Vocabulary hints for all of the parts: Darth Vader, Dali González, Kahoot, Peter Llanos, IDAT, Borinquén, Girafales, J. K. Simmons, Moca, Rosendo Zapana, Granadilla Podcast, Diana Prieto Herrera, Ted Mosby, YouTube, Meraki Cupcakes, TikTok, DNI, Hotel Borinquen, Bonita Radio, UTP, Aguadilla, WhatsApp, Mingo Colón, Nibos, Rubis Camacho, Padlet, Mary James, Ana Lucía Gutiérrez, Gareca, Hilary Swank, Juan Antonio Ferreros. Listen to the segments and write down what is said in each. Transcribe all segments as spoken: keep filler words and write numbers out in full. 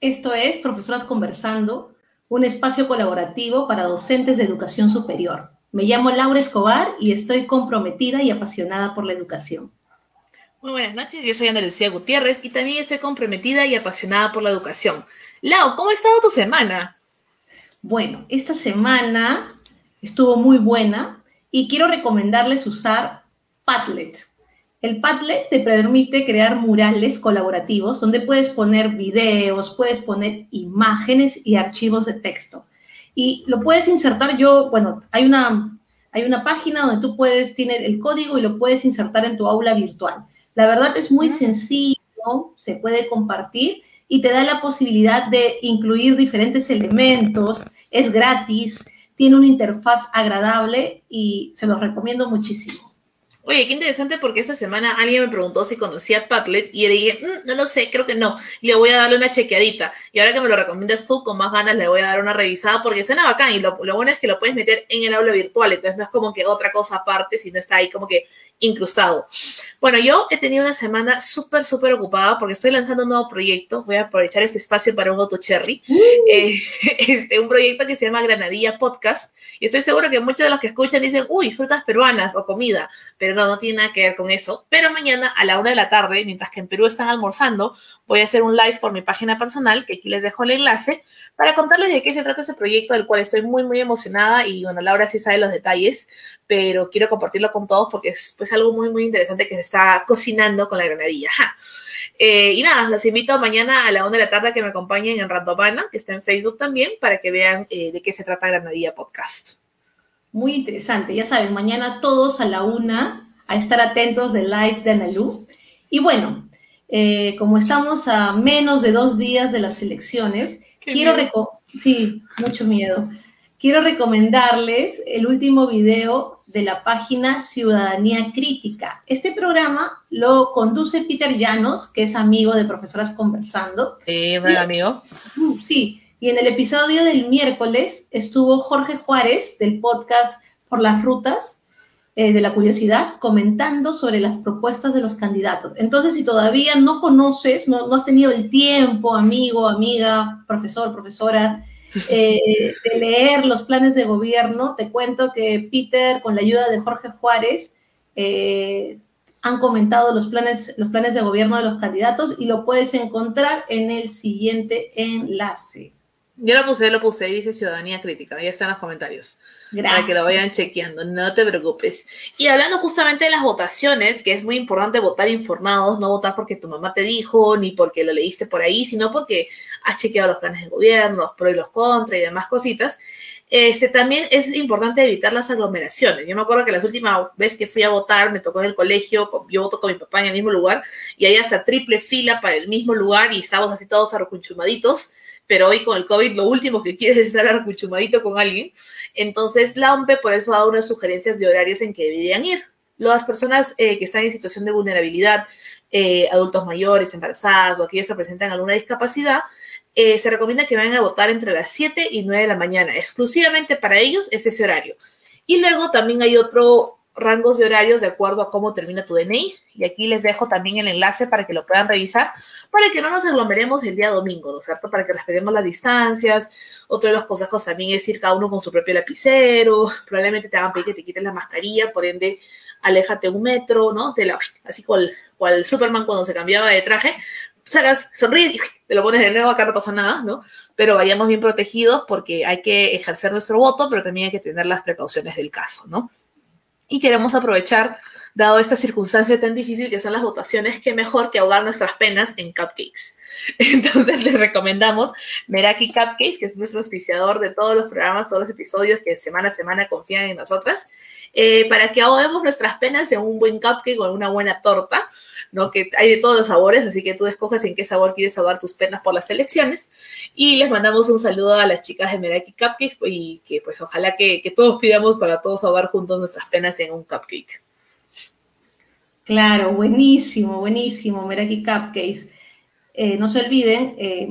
Esto es Profesoras Conversando, un espacio colaborativo para docentes de educación superior. Me llamo Laura Escobar y estoy comprometida y apasionada por la educación. Muy buenas noches, yo soy Ana Lucía Gutiérrez y también estoy comprometida y apasionada por la educación. Lau, ¿cómo ha estado tu semana? Bueno, esta semana estuvo muy buena y quiero recomendarles usar Padlet. El Padlet te permite crear murales colaborativos donde puedes poner videos, puedes poner imágenes y archivos de texto. Y lo puedes insertar, yo, bueno, hay una, hay una página donde tú puedes, tienes el código y lo puedes insertar en tu aula virtual. La verdad es muy sencillo, se puede compartir y te da la posibilidad de incluir diferentes elementos, es gratis, tiene una interfaz agradable y se los recomiendo muchísimo. Oye, qué interesante porque esta semana alguien me preguntó si conocía Padlet y le dije, mmm, no lo sé, creo que no. Le voy a darle una chequeadita. Y ahora que me lo recomiendas tú, con más ganas le voy a dar una revisada porque suena bacán. Y lo, lo bueno es que lo puedes meter en el aula virtual. Entonces no es como que otra cosa aparte, sino está ahí como que incrustado. Bueno, yo he tenido una semana súper, súper ocupada porque estoy lanzando un nuevo proyecto. Voy a aprovechar ese espacio para un autocherry. Uh. Eh, este, un proyecto que se llama Granadilla Podcast. Y estoy seguro que muchos de los que escuchan dicen, uy, frutas peruanas o comida. Pero no, no tiene nada que ver con eso. Pero mañana a la una de la tarde, mientras que en Perú están almorzando, voy a hacer un live por mi página personal, que aquí les dejo el enlace, para contarles de qué se trata ese proyecto, del cual estoy muy, muy emocionada. Y bueno, Laura sí sabe los detalles, pero quiero compartirlo con todos porque es pues, algo muy, muy interesante que se está cocinando con la Granadilla. Ja. Eh, y nada, los invito mañana a la una de la tarde a que me acompañen en Randomana, que está en Facebook también, para que vean eh, de qué se trata Granadilla Podcast. Muy interesante. Ya saben, mañana todos a la una a estar atentos del live de Analú. Y bueno, eh, como estamos a menos de dos días de las elecciones, Qué quiero reco- sí, mucho miedo. Quiero recomendarles el último video de la página Ciudadanía Crítica. Este programa lo conduce Peter Llanos, que es amigo de Profesoras Conversando. Sí, un gran amigo. Sí, y en el episodio del miércoles estuvo Jorge Juárez del podcast Por las Rutas eh, de la Curiosidad comentando sobre las propuestas de los candidatos. Entonces, si todavía no conoces, no, no has tenido el tiempo, amigo, amiga, profesor, profesora, Eh, de leer los planes de gobierno, te cuento que Peter, con la ayuda de Jorge Juárez, eh, han comentado los planes, los planes de gobierno de los candidatos y lo puedes encontrar en el siguiente enlace. Yo lo puse, lo puse, dice Ciudadanía Crítica, ya está en los comentarios. Gracias. Para que lo vayan chequeando, no te preocupes. Y hablando justamente de las votaciones, que es muy importante votar informados, no votar porque tu mamá te dijo, ni porque lo leíste por ahí, sino porque has chequeado los planes de gobierno, los pros y los contras y demás cositas. Este, también es importante evitar las aglomeraciones. Yo me acuerdo que la última vez que fui a votar me tocó en el colegio, yo voto con mi papá en el mismo lugar, y ahí hasta triple fila para el mismo lugar y estábamos así todos arrocunchumaditos, pero hoy con el COVID lo último que quieres es estar arrocunchumadito con alguien. Entonces la O M P por eso da unas sugerencias de horarios en que deberían ir. Las personas eh, que están en situación de vulnerabilidad, eh, adultos mayores, embarazadas o aquellos que presentan alguna discapacidad, Eh, se recomienda que vayan a votar entre las siete y nueve de la mañana. Exclusivamente para ellos es ese horario. Y luego también hay otros rangos de horarios de acuerdo a cómo termina tu D N I. Y aquí les dejo también el enlace para que lo puedan revisar, para que no nos aglomeremos el día domingo, ¿no es cierto? Para que respetemos las distancias. Otro de los consejos también es ir cada uno con su propio lapicero. Probablemente te hagan pedir que te quiten la mascarilla, por ende, aléjate un metro, ¿no? Te la, así cual, cual Superman cuando se cambiaba de traje. Sacas, sonríes y te lo pones de nuevo, acá no pasa nada, ¿no? Pero vayamos bien protegidos porque hay que ejercer nuestro voto, pero también hay que tener las precauciones del caso, ¿no? Y queremos aprovechar, dado esta circunstancia tan difícil que son las votaciones, qué mejor que ahogar nuestras penas en cupcakes. Entonces les recomendamos Meraki Cupcakes, que es nuestro auspiciador de todos los programas, todos los episodios que semana a semana confían en nosotras, eh, para que ahoguemos nuestras penas en un buen cupcake o en una buena torta, ¿no? Que hay de todos los sabores, así que tú escoges en qué sabor quieres ahogar tus penas por las elecciones. Y les mandamos un saludo a las chicas de Meraki Cupcakes y que pues ojalá que, que todos pidamos para todos ahogar juntos nuestras penas en un cupcake. Claro, buenísimo, buenísimo, Meraki Cupcakes. Eh, no se olviden, eh,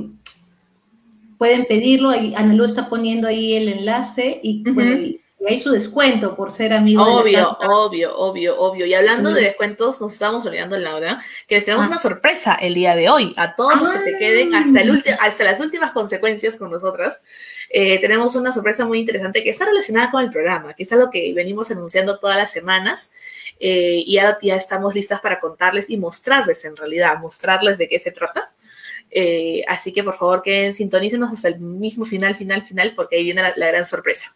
pueden pedirlo, Ana Lu está poniendo ahí el enlace y, uh-huh. bueno, y Y hay su descuento por ser amigo de la casa. Obvio, obvio, obvio. Y hablando de descuentos, nos estábamos olvidando, Laura, que les tenemos ah. una sorpresa el día de hoy. A todos Ay. los que se queden hasta, el ulti- hasta las últimas consecuencias con nosotras, eh, tenemos una sorpresa muy interesante que está relacionada con el programa, que es algo que venimos anunciando todas las semanas. Eh, y ya, ya estamos listas para contarles y mostrarles, en realidad, mostrarles de qué se trata. Eh, así que, por favor, que sintonícenos hasta el mismo final, final, final, porque ahí viene la, la gran sorpresa.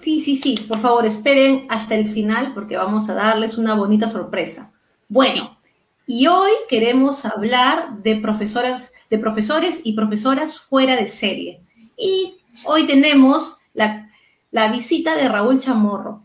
Sí, sí, sí. Por favor, esperen hasta el final porque vamos a darles una bonita sorpresa. Bueno, y hoy queremos hablar de profesoras, de profesores y profesoras fuera de serie. Y hoy tenemos la, la visita de Raúl Chamorro.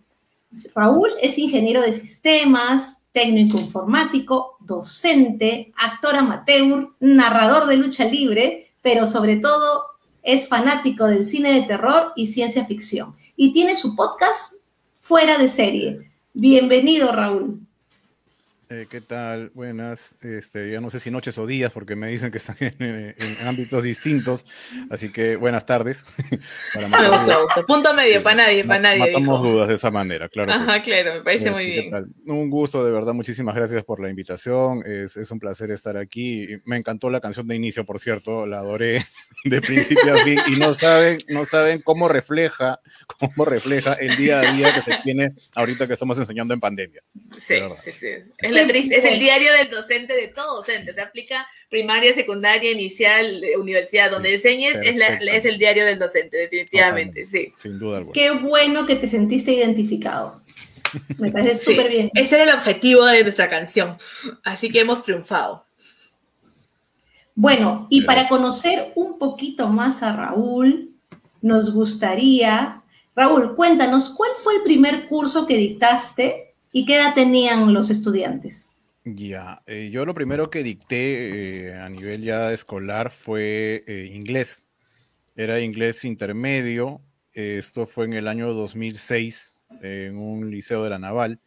Raúl es ingeniero de sistemas, técnico informático, docente, actor amateur, narrador de lucha libre, pero sobre todo es fanático del cine de terror y ciencia ficción. Y tiene su podcast Fuera de Serie. Bienvenido, Raúl. Eh, ¿Qué tal? Buenas. Este, ya no sé si noches o días, porque me dicen que están en, en, en ámbitos distintos. Así que buenas tardes. Para me gusta, gusta. Punto medio sí, para nadie, para ma- nadie. Matamos dijo. dudas de esa manera, claro. Ajá, pues. Claro, me parece pues, muy bien. Tal? Un gusto, de verdad. Muchísimas gracias por la invitación. Es, es un placer estar aquí. Me encantó la canción de inicio, por cierto. La adoré de principio a fin. Y no saben, no saben cómo refleja, cómo refleja el día a día que se tiene ahorita que estamos enseñando en pandemia. Sí, sí, sí. Es la triste, es el diario del docente, de todo docente, sí. Se aplica primaria, secundaria, inicial, universidad, donde sí, enseñes, es, la, es el diario del docente, definitivamente, sí. Sin duda alguna. Qué bueno que te sentiste identificado, me parece súper sí. bien. Ese era el objetivo de nuestra canción, así que hemos triunfado. Bueno, y para conocer un poquito más a Raúl, nos gustaría, Raúl, cuéntanos, ¿cuál fue el primer curso que dictaste? ¿Y qué edad tenían los estudiantes? Ya, eh, yo lo primero que dicté eh, a nivel ya escolar fue eh, inglés. Era inglés intermedio. Eh, esto fue en el año dos mil seis, eh, en un liceo de la Naval.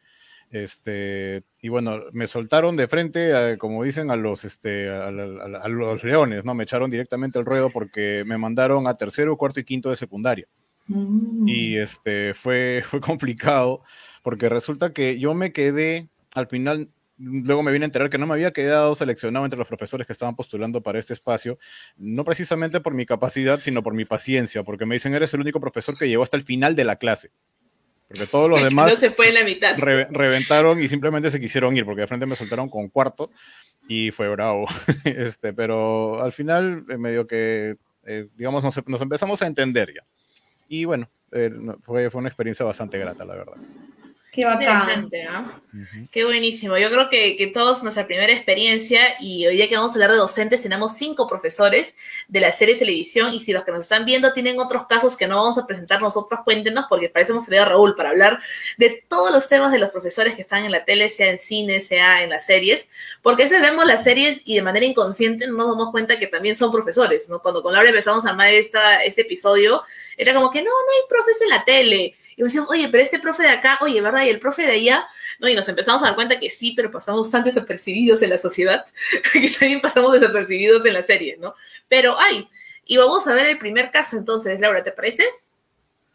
Este, y bueno, me soltaron de frente, a, como dicen, a los, este, a, a, a, a los leones, ¿no? Me echaron directamente al ruedo porque me mandaron a tercero, cuarto y quinto de secundaria. Mm. Y este, fue, fue complicado. Porque resulta que yo me quedé, al final, luego me vine a enterar que no me había quedado seleccionado entre los profesores que estaban postulando para este espacio, no precisamente por mi capacidad, sino por mi paciencia, porque me dicen, eres el único profesor que llegó hasta el final de la clase. Porque todos los demás no se fue en la mitad. Re- reventaron y simplemente se quisieron ir, porque de frente me soltaron con cuarto y fue bravo. Este, pero al final, medio que, eh, digamos, nos, nos empezamos a entender ya. Y bueno, eh, fue, fue una experiencia bastante grata, la verdad. Qué bacán. ¿No? Uh-huh. Qué buenísimo. Yo creo que, que todos nuestra primera experiencia, y hoy día que vamos a hablar de docentes, tenemos cinco profesores de la serie de televisión, y si los que nos están viendo tienen otros casos que no vamos a presentar nosotros, cuéntenos, porque para eso hemos traído a Raúl, para hablar de todos los temas de los profesores que están en la tele, sea en cine, sea en las series, porque a veces vemos las series y de manera inconsciente no nos damos cuenta que también son profesores, ¿no? Cuando con Laura empezamos a armar esta, este episodio, era como que no, no hay profes en la tele. Y me decíamos, oye, pero este profe de acá, oye, ¿verdad? Y el profe de allá, ¿no? Y nos empezamos a dar cuenta que sí, pero pasamos tan desapercibidos en la sociedad, que también pasamos desapercibidos en las series, ¿no? Pero hay, y vamos a ver el primer caso entonces, Laura, ¿te parece?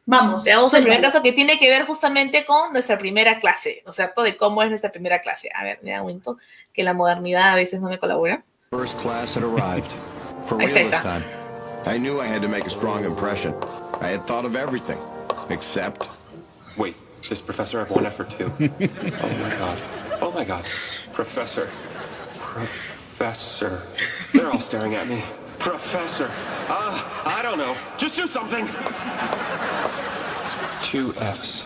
Vamos. Veamos el primer caso que tiene que ver justamente con nuestra primera clase, ¿no es cierto? De cómo es nuestra primera clase. A ver, me da un momento, que la modernidad a veces no me colabora. First class had arrived. For real this time. I knew I had to make a strong impression. I had thought of everything. Except, wait, does Professor have one F or two? Oh my God, oh my God, Professor, Professor, they're all staring at me. Professor, ah, uh, I don't know, just do something. Two Fs,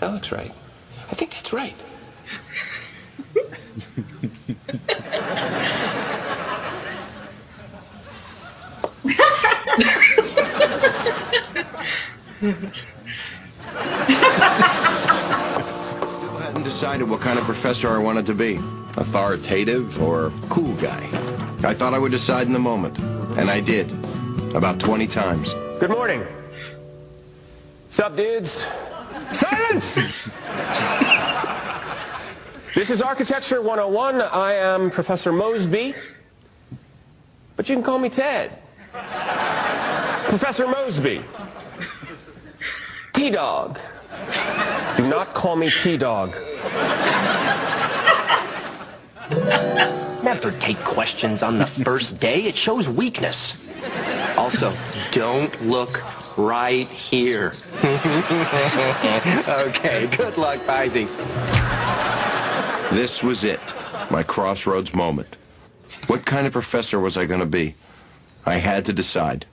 that looks right. I think that's right. Still hadn't decided what kind of professor I wanted to be, authoritative or cool guy. I thought I would decide in the moment, and I did, about twenty times. Good morning. Sup, dudes? Silence! This is Architecture one oh one. I am Professor Mosby, but you can call me Ted. Professor Mosby. T-Dog. Do not call me T-Dog. Never take questions on the first day. It shows weakness. Also, don't look right here. Okay, good luck, Pisces. This was it, my crossroads moment. What kind of professor was I going to be? I had to decide.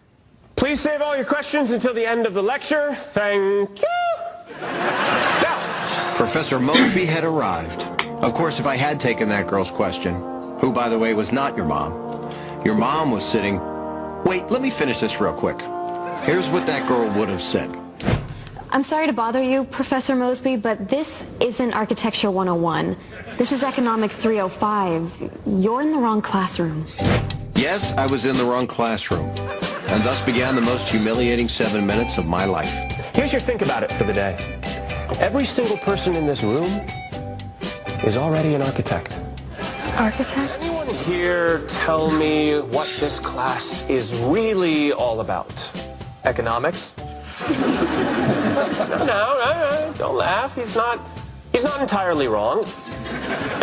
Please save all your questions until the end of the lecture. Thank you. Now, Professor Mosby had arrived. Of course, if I had taken that girl's question, who, by the way, was not your mom, your mom was sitting... Wait, let me finish this real quick. Here's what that girl would have said. I'm sorry to bother you, Professor Mosby, but this isn't Architecture one oh one. This is Economics three oh five. You're in the wrong classroom. Yes, I was in the wrong classroom. And thus began the most humiliating seven minutes of my life. Here's your think about it for the day. Every single person in this room is already an architect. Architect? Can anyone here tell me what this class is really all about? Economics? No, no, no, don't laugh. He's not, he's not entirely wrong.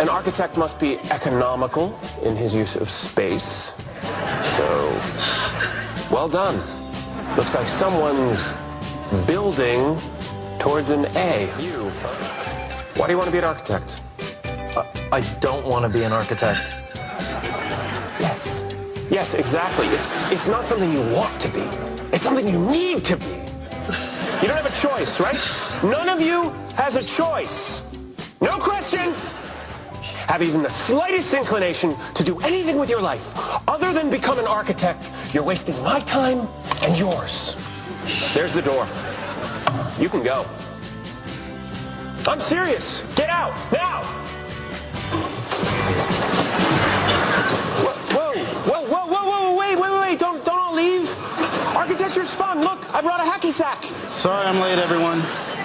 An architect must be economical in his use of space. So, well done. Looks like someone's building towards an A. You. Why do you want to be an architect? I don't want to be an architect. Yes. Yes, exactly. It's it's not something you want to be. It's something you need to be. You don't have a choice, right? None of you has a choice. No questions. Have even the slightest inclination to do anything with your life other than become an architect. You're wasting my time and yours. There's the door. You can go. I'm serious. Get out now. Whoa, whoa, whoa, whoa, whoa, whoa, wait, wait, wait, don't, don't all leave. Architecture's fun. Look, I brought a hacky sack. Sorry I'm late, everyone.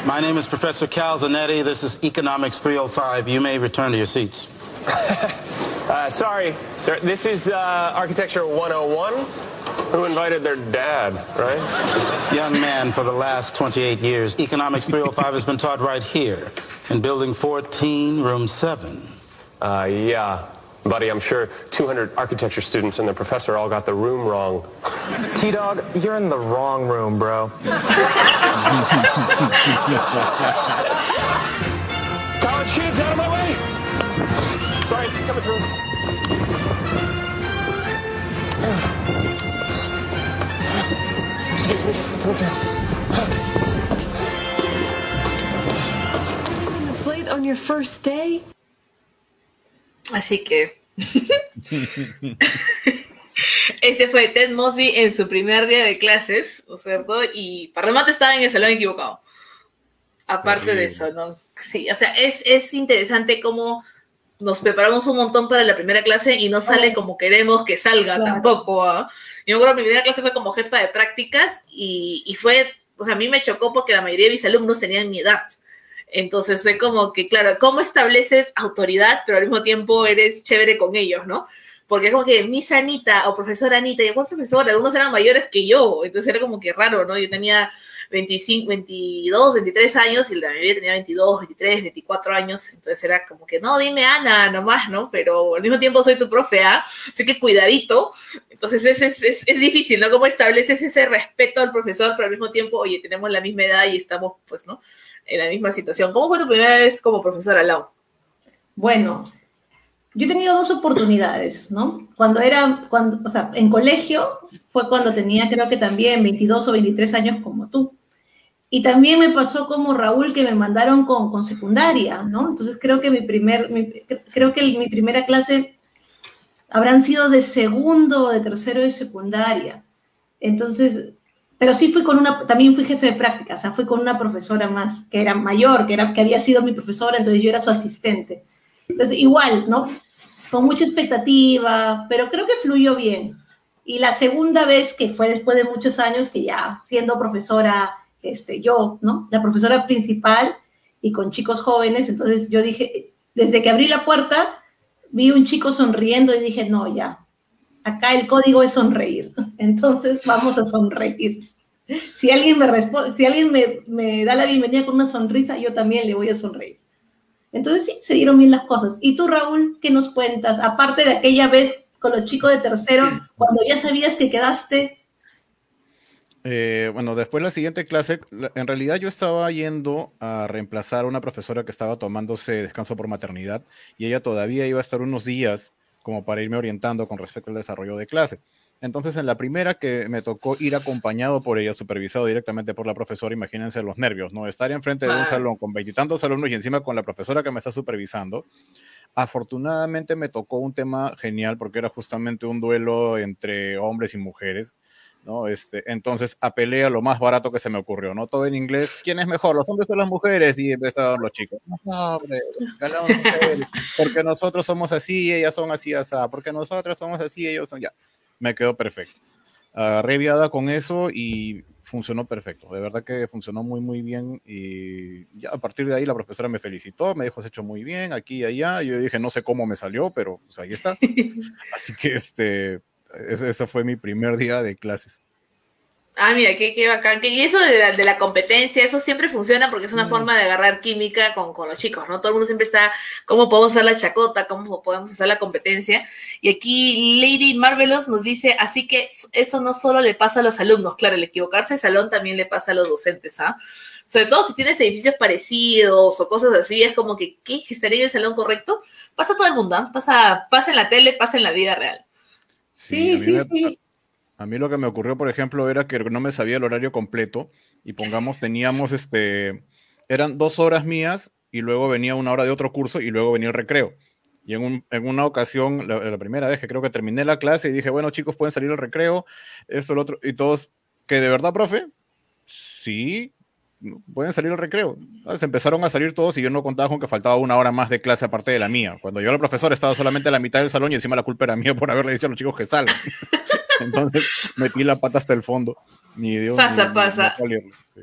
My name is Professor Calzanetti. This is Economics three oh five. You may return to your seats. uh, sorry, sir. This is uh, Architecture one oh one. Who invited their dad, right? Young man, for the last twenty-eight years, Economics three oh five has been taught right here in Building fourteen, Room seven. Uh, yeah, buddy, I'm sure two hundred architecture students and the professor all got the room wrong. T-Dog, you're in the wrong room, bro. College kids, out of my way! Sorry, coming through. Excuse me, coming through. It's late on your first day. Así que ese fue Ted Mosby en su primer día de clases, ¿no es cierto? Y para remate estaba en el salón equivocado. Aparte de eso, ¿no? Sí, o sea, es, es interesante cómo nos preparamos un montón para la primera clase y no sale como queremos que salga, claro. Tampoco. ¿Eh? Yo me acuerdo que mi primera clase fue como jefa de prácticas y, y fue, o sea, a mí me chocó porque la mayoría de mis alumnos tenían mi edad. Entonces fue como que, claro, ¿cómo estableces autoridad, pero al mismo tiempo eres chévere con ellos, no? Porque es como que Miss Anita o profesora Anita, y ¿cuál profesora? Algunos eran mayores que yo, entonces era como que raro, ¿no? Yo tenía veinticinco, veintidós, veintitrés años y la mayoría tenía veintidós, veintitrés, veinticuatro años, entonces era como que, no, dime Ana nomás, ¿no? Pero al mismo tiempo soy tu profe, ¿ah? ¿Eh? Así que cuidadito. Entonces es, es, es, es difícil, ¿no? ¿Cómo estableces ese respeto al profesor, pero al mismo tiempo, oye, tenemos la misma edad y estamos, pues, ¿no? En la misma situación. ¿Cómo fue tu primera vez como profesora, Lau? Bueno, yo he tenido dos oportunidades, ¿no? Cuando era, cuando, o sea, en colegio fue cuando tenía, creo que también veintidós o veintitrés años como tú. Y también me pasó como Raúl, que me mandaron con, con secundaria, ¿no? Entonces creo que mi primer, mi, creo que mi primera clase habrán sido de segundo, de tercero de secundaria. Entonces... Pero sí fui con una, también fui jefe de práctica, o sea, fui con una profesora más, que era mayor, que, era, que había sido mi profesora, entonces yo era su asistente. Entonces, igual, ¿no? Con mucha expectativa, pero creo que fluyó bien. Y la segunda vez, que fue después de muchos años, que ya siendo profesora, este, yo, ¿no? La profesora principal y con chicos jóvenes, entonces yo dije, desde que abrí la puerta, vi un chico sonriendo y dije, no, ya. Acá el código es sonreír, entonces vamos a sonreír. Si alguien me responde, si alguien me, me da la bienvenida con una sonrisa, yo también le voy a sonreír. Entonces sí, se dieron bien las cosas. ¿Y tú, Raúl, qué nos cuentas? Aparte de aquella vez con los chicos de tercero, cuando ya sabías que quedaste... Eh, bueno, después de la siguiente clase, en realidad yo estaba yendo a reemplazar a una profesora que estaba tomándose descanso por maternidad y ella todavía iba a estar unos días como para irme orientando con respecto al desarrollo de clase. Entonces, en la primera que me tocó ir acompañado por ella, supervisado directamente por la profesora, imagínense los nervios, ¿no? Estar enfrente de un salón con veintitantos alumnos y encima con la profesora que me está supervisando. Afortunadamente me tocó un tema genial porque era justamente un duelo entre hombres y mujeres, ¿no? Este, entonces apelé a lo más barato que se me ocurrió, ¿no? Todo en inglés. ¿Quién es mejor, los hombres o las mujeres? Y empezaron los chicos. No, hombre, ganamos mujeres. Porque nosotros somos así, ellas son así, asá. Porque nosotros somos así, ellos son ya. Me quedó perfecto. Agarré viada con eso y funcionó perfecto. De verdad que funcionó muy, muy bien. Y ya a partir de ahí la profesora me felicitó, me dijo, has hecho muy bien, aquí y allá. Yo dije, no sé cómo me salió, pero pues ahí está. Así que este... ese fue mi primer día de clases. Ah, mira, qué, qué bacán. Y eso de la, de la competencia, eso siempre funciona porque es una mm. forma de agarrar química con, con los chicos, ¿no? Todo el mundo siempre está, ¿cómo podemos hacer la chacota? ¿Cómo podemos hacer la competencia? Y aquí Lady Marvelous nos dice, así que eso no solo le pasa a los alumnos, claro, el equivocarse de salón también le pasa a los docentes, ¿ah? Sobre todo si tienes edificios parecidos o cosas así, es como que, ¿qué? ¿Estaría en el salón correcto? Pasa a todo el mundo, ¿ah? ¿eh? Pasa, pasa en la tele, pasa en la vida real. Sí, sí, a sí, me, sí. A mí lo que me ocurrió, por ejemplo, era que no me sabía el horario completo y pongamos, teníamos, este, eran dos horas mías y luego venía una hora de otro curso y luego venía el recreo. Y en, un, en una ocasión, la, la primera vez que creo que terminé la clase y dije, bueno, chicos, pueden salir al recreo, esto, lo otro, y todos, que de verdad, profe, sí, pueden salir al recreo. Se empezaron a salir todos y yo no contaba con que faltaba una hora más de clase aparte de la mía. Cuando yo, la profesora, estaba solamente a la mitad del salón y encima la culpa era mía por haberle dicho a los chicos que salgan. Entonces metí la pata hasta el fondo. Ni Dios, pasa, ni, pasa. Ni, ni, ni, sí.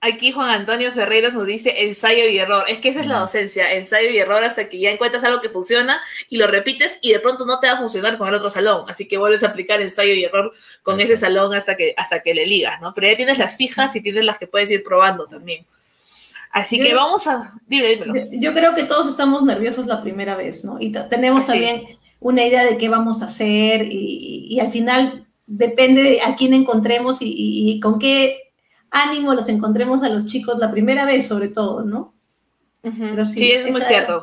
Aquí Juan Antonio Ferreros nos dice ensayo y error. Es que esa es la docencia, ensayo y error hasta que ya encuentras algo que funciona y lo repites y de pronto no te va a funcionar con el otro salón. Así que vuelves a aplicar ensayo y error con Exacto. ese salón hasta que, hasta que le ligas, ¿no? Pero ya tienes las fijas y tienes las que puedes ir probando también. Así yo, que vamos a... Dime, dímelo. Yo creo que todos estamos nerviosos la primera vez, ¿no? Y t- tenemos Así. también una idea de qué vamos a hacer y, y al final depende de a quién encontremos y, y, y con qué... ánimo, los encontremos a los chicos la primera vez, sobre todo, ¿no? Uh-huh. Pero sí, sí, es muy cierto. Era...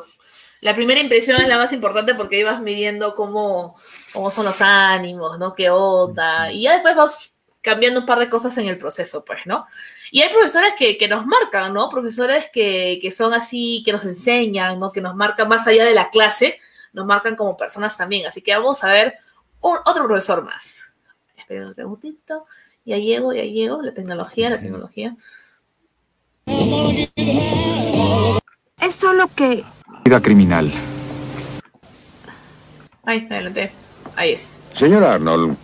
La primera impresión es la más importante porque ahí vas midiendo cómo, cómo son los ánimos, ¿no? Qué onda. Y ya después vas cambiando un par de cosas en el proceso, pues, ¿no? Y hay profesores que, que nos marcan, ¿no? Profesores que, que son así, que nos enseñan, ¿no? Que nos marcan más allá de la clase, nos marcan como personas también. Así que vamos a ver un, otro profesor más. Esperen un segundito. Ya llego, ya llego, la tecnología, la tecnología. Es solo que... Vida criminal. Ahí, adelante. Ahí es. Señor Arnold,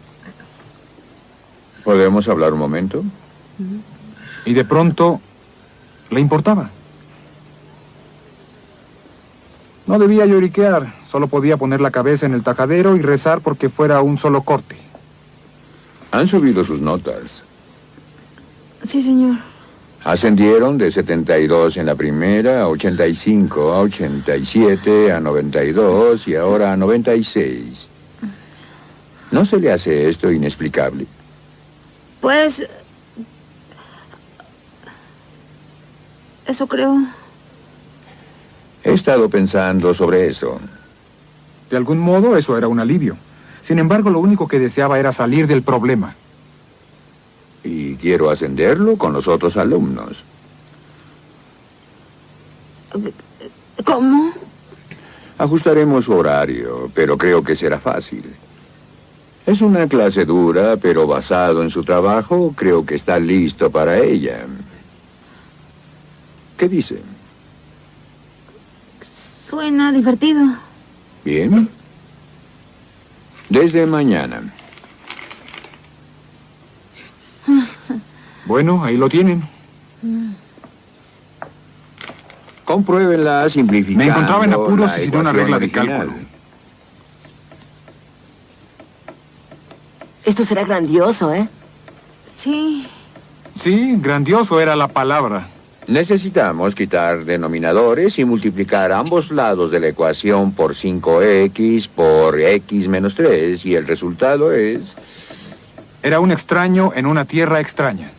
¿podemos hablar un momento? Uh-huh. Y de pronto, le importaba. No debía lloriquear, solo podía poner la cabeza en el tajadero y rezar porque fuera un solo corte. ¿Han subido sus notas? Sí, señor. Ascendieron de setenta y dos en la primera, a ochenta y cinco, a ochenta y siete, a noventa y dos y ahora a noventa y seis. ¿No se le hace esto inexplicable? Pues... eso creo. He estado pensando sobre eso. De algún modo, eso era un alivio. Sin embargo, lo único que deseaba era salir del problema. Y quiero ascenderlo con los otros alumnos. ¿Cómo? Ajustaremos su horario, pero creo que será fácil. Es una clase dura, pero basado en su trabajo, creo que está listo para ella. ¿Qué dice? Suena divertido. Bien. Desde mañana. Bueno, ahí lo tienen. Compruébenla simplificando. Me encontraba en apuros y sin una regla original. De cálculo. Esto será grandioso, ¿eh? Sí. Sí, grandioso era la palabra. Necesitamos quitar denominadores y multiplicar ambos lados de la ecuación por cinco equis por x menos tres y el resultado es... Era un extraño en una tierra extraña.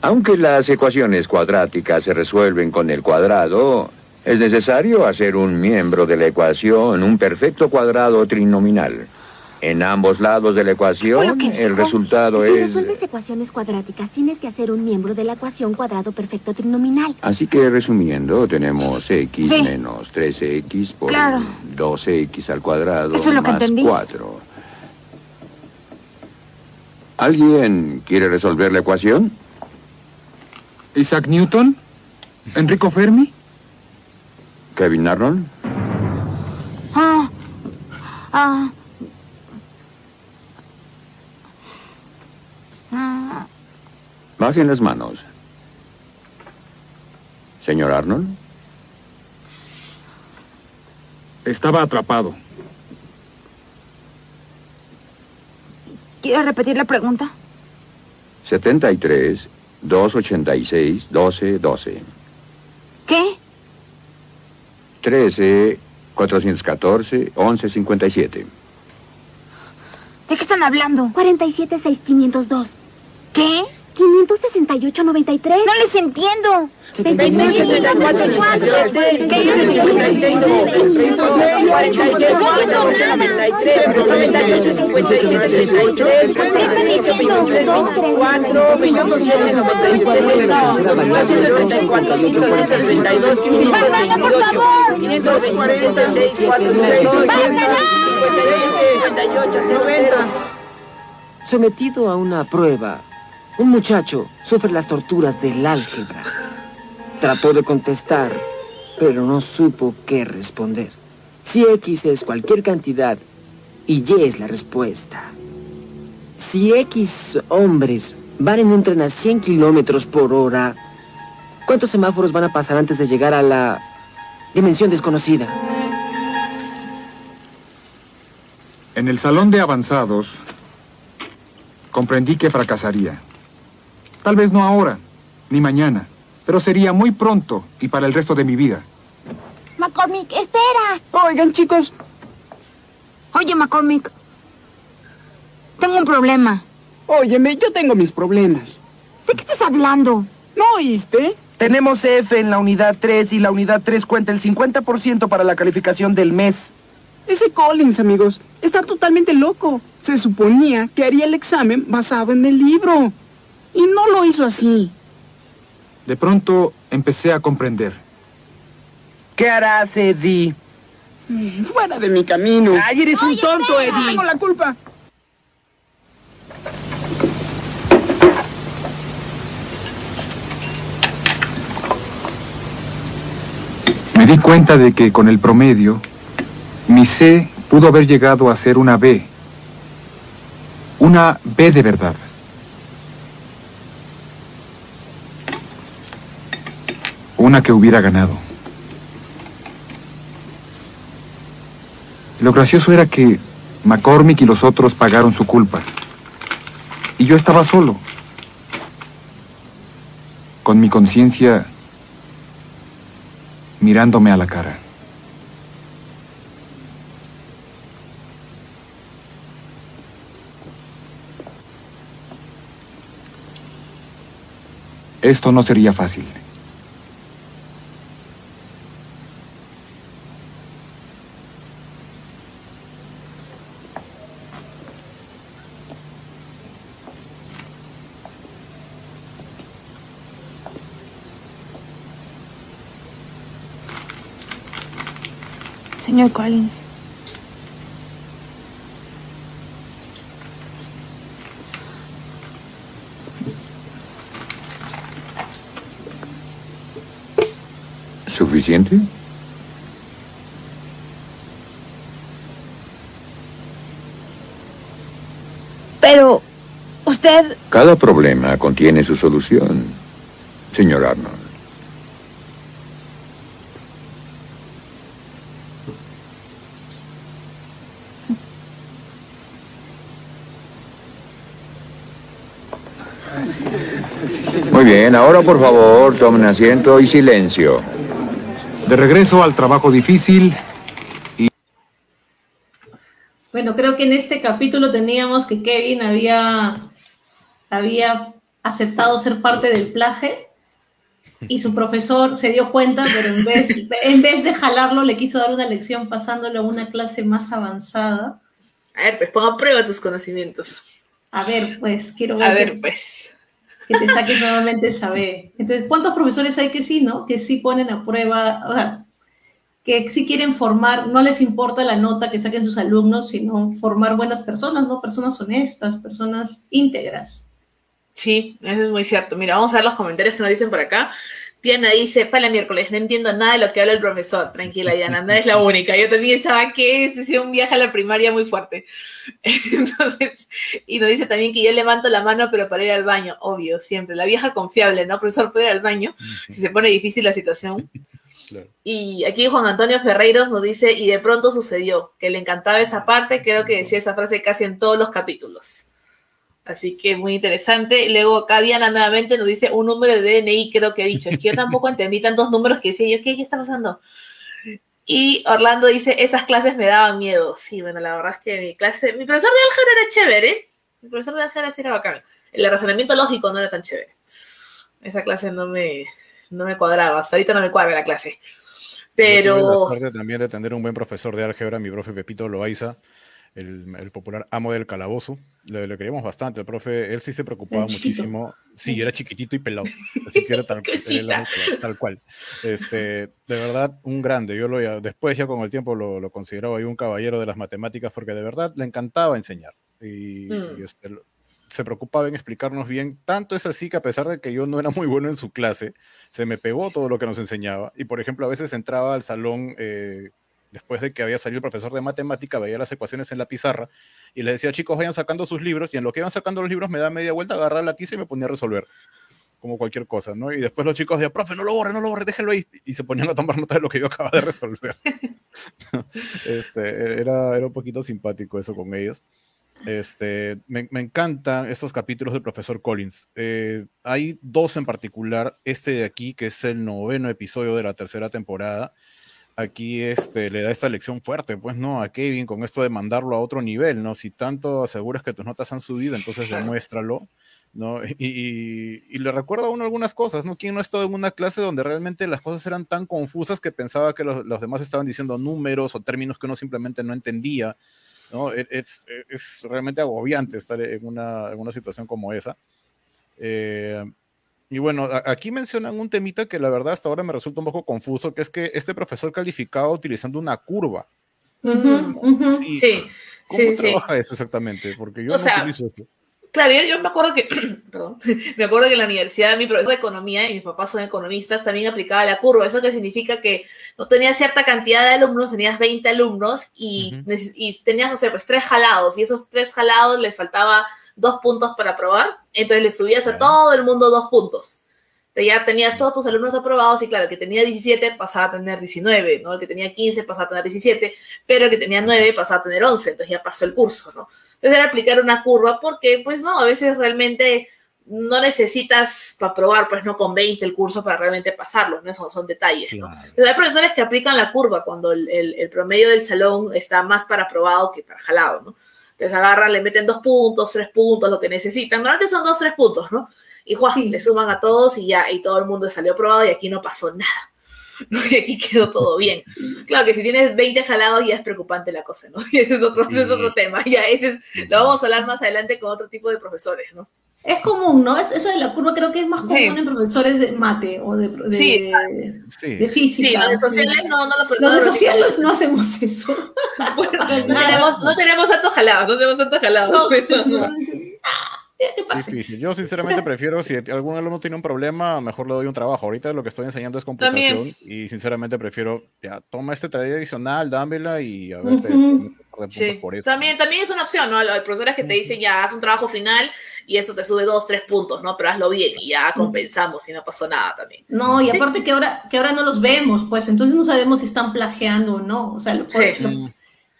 Aunque las ecuaciones cuadráticas se resuelven con el cuadrado, es necesario hacer un miembro de la ecuación un perfecto cuadrado trinominal. En ambos lados de la ecuación, el resultado es... Si resuelves ecuaciones cuadráticas, tienes que hacer un miembro de la ecuación cuadrado perfecto trinominal. Así que, resumiendo, tenemos x sí. menos tres equis por claro. dos equis al cuadrado. Eso es lo más que entendí. cuatro. ¿Alguien quiere resolver la ecuación? ¿Isaac Newton? ¿Enrico Fermi? ¿Kevin Arnold? Ah... Ah... Bajen las manos. ¿Señor Arnold? Estaba atrapado. ¿Quiere repetir la pregunta? setenta y tres, doscientos ochenta y seis, doce, doce. ¿Qué? trece, cuatrocientos catorce, once, cincuenta y siete. ¿De qué están hablando? cuarenta y siete, seis, quinientos dos. ¿Qué? quinientos sesenta y ocho, noventa y tres. ¡No les entiendo! Sometido a una prueba, un muchacho sufre las torturas del álgebra. Trató de contestar, pero no supo qué responder. Si X es cualquier cantidad, Y Y es la respuesta. Si X hombres van en un tren a cien kilómetros por hora, ¿cuántos semáforos van a pasar antes de llegar a la dimensión desconocida? En el salón de avanzados, comprendí que fracasaría. Tal vez no ahora, ni mañana, pero sería muy pronto y para el resto de mi vida. McCormick, espera. Oigan, chicos. Oye, McCormick, tengo un problema. Óyeme, yo tengo mis problemas. ¿De qué estás hablando? ¿No oíste? Tenemos F en la unidad tres y la unidad tres cuenta el cincuenta por ciento para la calificación del mes. Ese Collins, amigos, está totalmente loco. Se suponía que haría el examen basado en el libro. Y no lo hizo así. De pronto, empecé a comprender. ¿Qué harás, Eddie? Fuera de mi camino. ¡Ay, eres Oye, un tonto, espera. Eddie! No tengo la culpa. Me di cuenta de que con el promedio, mi C pudo haber llegado a ser una B. Una B de verdad. Una que hubiera ganado. Lo gracioso era que McCormick y los otros pagaron su culpa. Y yo estaba solo. Con mi conciencia mirándome a la cara. Esto no sería fácil. Señor Collins. ¿Suficiente? Pero, usted... Cada problema contiene su solución, señor Arnold. Muy bien, ahora por favor tomen asiento y silencio. De regreso al trabajo difícil. Y... Bueno, creo que en este capítulo teníamos que Kevin había, había aceptado ser parte del plagio y su profesor se dio cuenta, pero en vez, en vez de jalarlo le quiso dar una lección pasándolo a una clase más avanzada. A ver, pues ponga a prueba tus conocimientos. A ver, pues, quiero ver. A ver, que, pues. Que te saques nuevamente esa B. Entonces, ¿cuántos profesores hay que sí, no? Que sí ponen a prueba, o sea, que sí quieren formar, no les importa la nota que saquen sus alumnos, sino formar buenas personas, ¿no? Personas honestas, personas íntegras. Sí, eso es muy cierto. Mira, vamos a ver los comentarios que nos dicen por acá. Diana dice, para el miércoles, no entiendo nada de lo que habla el profesor. Tranquila, Diana, no eres la única. Yo también estaba que es un viaje a la primaria muy fuerte. Entonces, y nos dice también que yo levanto la mano, pero para ir al baño. Obvio, siempre. La vieja confiable, ¿no? Profesor, puede ir al baño si se pone difícil la situación. Claro. Y aquí Juan Antonio Ferreiros nos dice, y de pronto sucedió, que le encantaba esa parte. Creo que decía esa frase casi en todos los capítulos. Así que muy interesante. Luego acá Diana nuevamente nos dice un número de D N I, creo que he dicho. Es que yo tampoco entendí tantos números que decía yo, ¿qué, qué está pasando? Y Orlando dice, esas clases me daban miedo. Sí, bueno, la verdad es que mi clase... Mi profesor de álgebra era chévere, ¿eh? Mi profesor de álgebra sí era bacán. El razonamiento lógico no era tan chévere. Esa clase no me, no me cuadraba. Hasta ahorita no me cuadra la clase. Pero... Yo tuve la suerte también de tener un buen profesor de álgebra, mi profe Pepito Loaiza. El, el popular amo del calabozo, le, le queríamos bastante, el profe, él sí se preocupaba muchísimo, sí, era chiquitito y pelado, así que era tal, era tal cual, este, de verdad, un grande, yo lo, después ya con el tiempo lo, lo consideraba un caballero de las matemáticas, porque de verdad le encantaba enseñar, y, mm. y este, se preocupaba en explicarnos bien, tanto es así que a pesar de que yo no era muy bueno en su clase, se me pegó todo lo que nos enseñaba, y por ejemplo, a veces entraba al salón, eh, después de que había salido el profesor de matemática, veía las ecuaciones en la pizarra y les decía, chicos, vayan sacando sus libros, y en lo que iban sacando los libros me daba media vuelta, agarraba la tiza y me ponía a resolver, como cualquier cosa, ¿no? Y después los chicos decían, profe, no lo borre, no lo borre, déjelo ahí, y se ponían a tomar nota de lo que yo acababa de resolver. este, era, era un poquito simpático eso con ellos. Este, me, me encantan estos capítulos del profesor Collins. Eh, hay dos en particular, este de aquí, que es el noveno episodio de la tercera temporada. Aquí este, le da esta lección fuerte, pues, ¿no? A Kevin con esto de mandarlo a otro nivel, ¿no? Si tanto aseguras que tus notas han subido, entonces demuéstralo, ¿no? Y, y, y le recuerda a uno algunas cosas, ¿no? ¿Quién no ha estado en una clase donde realmente las cosas eran tan confusas que pensaba que los, los demás estaban diciendo números o términos que uno simplemente no entendía, ¿no? Es, es, es realmente agobiante estar en una, en una situación como esa. Eh... Y bueno, aquí mencionan un temita que la verdad hasta ahora me resulta un poco confuso, que es que este profesor calificaba utilizando una curva. Uh-huh, uh-huh. Sí, sí. ¿Cómo sí, trabaja sí. eso exactamente? Porque yo o no sea, utilizo esto. Claro, yo, yo me acuerdo que, perdón, me acuerdo que en la universidad mi profesor de economía y mis papás son economistas, también aplicaba la curva. Eso que significa que no tenías cierta cantidad de alumnos, tenías veinte alumnos y, uh-huh. y tenías, no sé, pues tres jalados, y esos tres jalados les faltaba dos puntos para aprobar, entonces le subías a todo el mundo dos puntos. Ya tenías todos tus alumnos aprobados y claro, el que tenía diecisiete pasaba a tener diecinueve, ¿no? El que tenía quince pasaba a tener diecisiete, pero el que tenía nueve pasaba a tener once, entonces ya pasó el curso, ¿no? Entonces era aplicar una curva porque, pues no, a veces realmente no necesitas para aprobar, pues no con veinte el curso para realmente pasarlo, ¿no? Son, son detalles, ¿no? Claro. Entonces hay profesores que aplican la curva cuando el, el, el promedio del salón está más para aprobado que para jalado, ¿no? Entonces agarran, le meten dos puntos, tres puntos, lo que necesitan. Normalmente son dos, tres puntos, ¿no? Y ¡juá! Sí. Le suman a todos y ya, y todo el mundo salió aprobado y aquí no pasó nada. ¿No? Y aquí quedó todo bien. Claro que si tienes veinte jalados ya es preocupante la cosa, ¿no? Y ese es otro, sí. ese es otro tema. Ya ese es, sí. Lo vamos a hablar más adelante con otro tipo de profesores, ¿no? Es común, ¿no? Eso de la curva creo que es más común sí. en profesores de mate o de, de, sí, de, sí. de física. Sí, los de sociales sí. no, no lo Los de lo sociales no hacemos eso. Bueno, no, tenemos, no tenemos tantos jalados, no tenemos tantos jalados. No, difícil. Yo sinceramente prefiero, si algún alumno tiene un problema, mejor le doy un trabajo. Ahorita lo que estoy enseñando es computación también. Y sinceramente prefiero, ya, toma este tarea adicional, dámela y a verte uh-huh. sí. por eso. También, también es una opción, ¿no? Hay profesores que te dicen, ya, haz un trabajo final y eso te sube dos, tres puntos, ¿no? Pero hazlo bien y ya compensamos y no pasó nada también. No, y aparte sí. que ahora que ahora no los vemos, pues, entonces no sabemos si están plagiando o no. O sea, lo, sí. lo,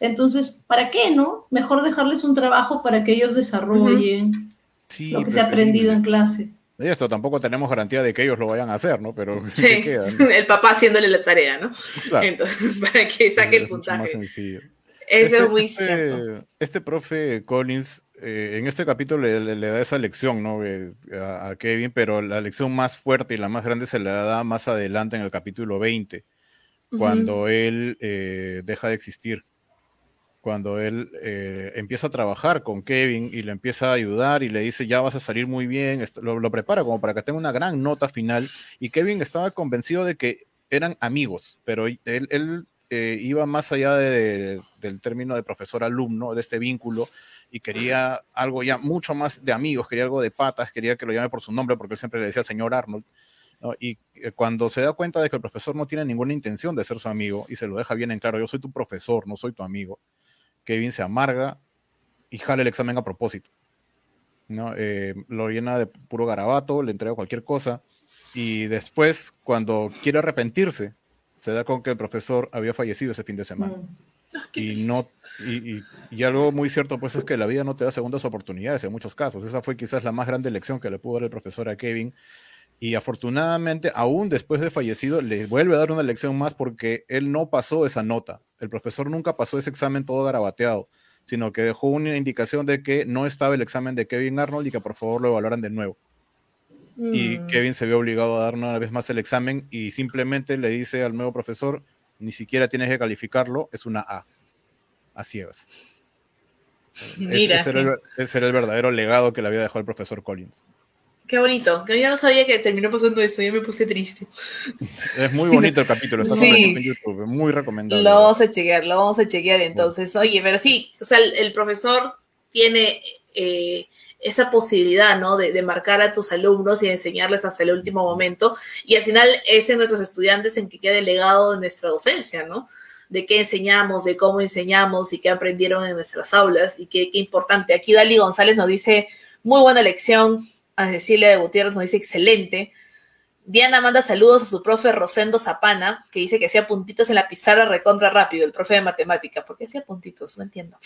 entonces, ¿para qué, no? Mejor dejarles un trabajo para que ellos desarrollen. Uh-huh. Sí, lo que se ha aprendido en clase. Y esto tampoco tenemos garantía de que ellos lo vayan a hacer, ¿no? Pero sí, queda, ¿no? El papá haciéndole la tarea, ¿no? Claro. Entonces, para que saque es el puntaje. Más sencillo. Eso este, es muy este, cierto. Este profe Collins, eh, en este capítulo le, le, le da esa lección, ¿no? Eh, a, a Kevin, pero la lección más fuerte y la más grande se la da más adelante en el capítulo veinte, uh-huh. cuando él eh, deja de existir. Cuando él eh, empieza a trabajar con Kevin y le empieza a ayudar y le dice, ya vas a salir muy bien, lo, lo prepara como para que tenga una gran nota final, y Kevin estaba convencido de que eran amigos, pero él, él eh, iba más allá de, de, del término de profesor-alumno, de este vínculo, y quería algo ya mucho más de amigos, quería algo de patas, quería que lo llame por su nombre, porque él siempre le decía al señor Arnold, ¿no? Y cuando se da cuenta de que el profesor no tiene ninguna intención de ser su amigo, y se lo deja bien en claro, yo soy tu profesor, no soy tu amigo, Kevin se amarga y jala el examen a propósito, ¿no? Eh, lo llena de puro garabato, le entrega cualquier cosa, y después, cuando quiere arrepentirse, se da con que el profesor había fallecido ese fin de semana. Y, no, y, y, y algo muy cierto, pues, es que la vida no te da segundas oportunidades en muchos casos. Esa fue quizás la más grande lección que le pudo dar el profesor a Kevin. Y afortunadamente, aún después de fallecido, le vuelve a dar una lección más, porque él no pasó esa nota. El profesor nunca pasó ese examen todo garabateado, sino que dejó una indicación de que no estaba el examen de Kevin Arnold y que por favor lo evaluaran de nuevo. Mm. Y Kevin se vio obligado a dar una vez más el examen y simplemente le dice al nuevo profesor, ni siquiera tienes que calificarlo, es una A. A ciegas. Mira, ese, ese, era el, ese era el verdadero legado que le había dejado el profesor Collins. Qué bonito, que yo no sabía que terminó pasando eso, yo me puse triste. Es muy bonito el capítulo, está sí. en YouTube, muy recomendable. Lo vamos a chequear, lo vamos a chequear entonces. Bueno. Oye, pero sí, o sea, el, el profesor tiene eh, esa posibilidad, ¿no? De, de marcar a tus alumnos y de enseñarles hasta el último momento. Y al final es en nuestros estudiantes en que queda el legado de nuestra docencia, ¿no? De qué enseñamos, de cómo enseñamos y qué aprendieron en nuestras aulas y qué, qué importante. Aquí Dali González nos dice, muy buena lección. A Cecilia de Gutiérrez nos dice excelente. Diana manda saludos a su profe Rosendo Zapana, que dice que hacía puntitos en la pizarra recontra rápido, el profe de matemática. ¿Por qué hacía puntitos? No entiendo.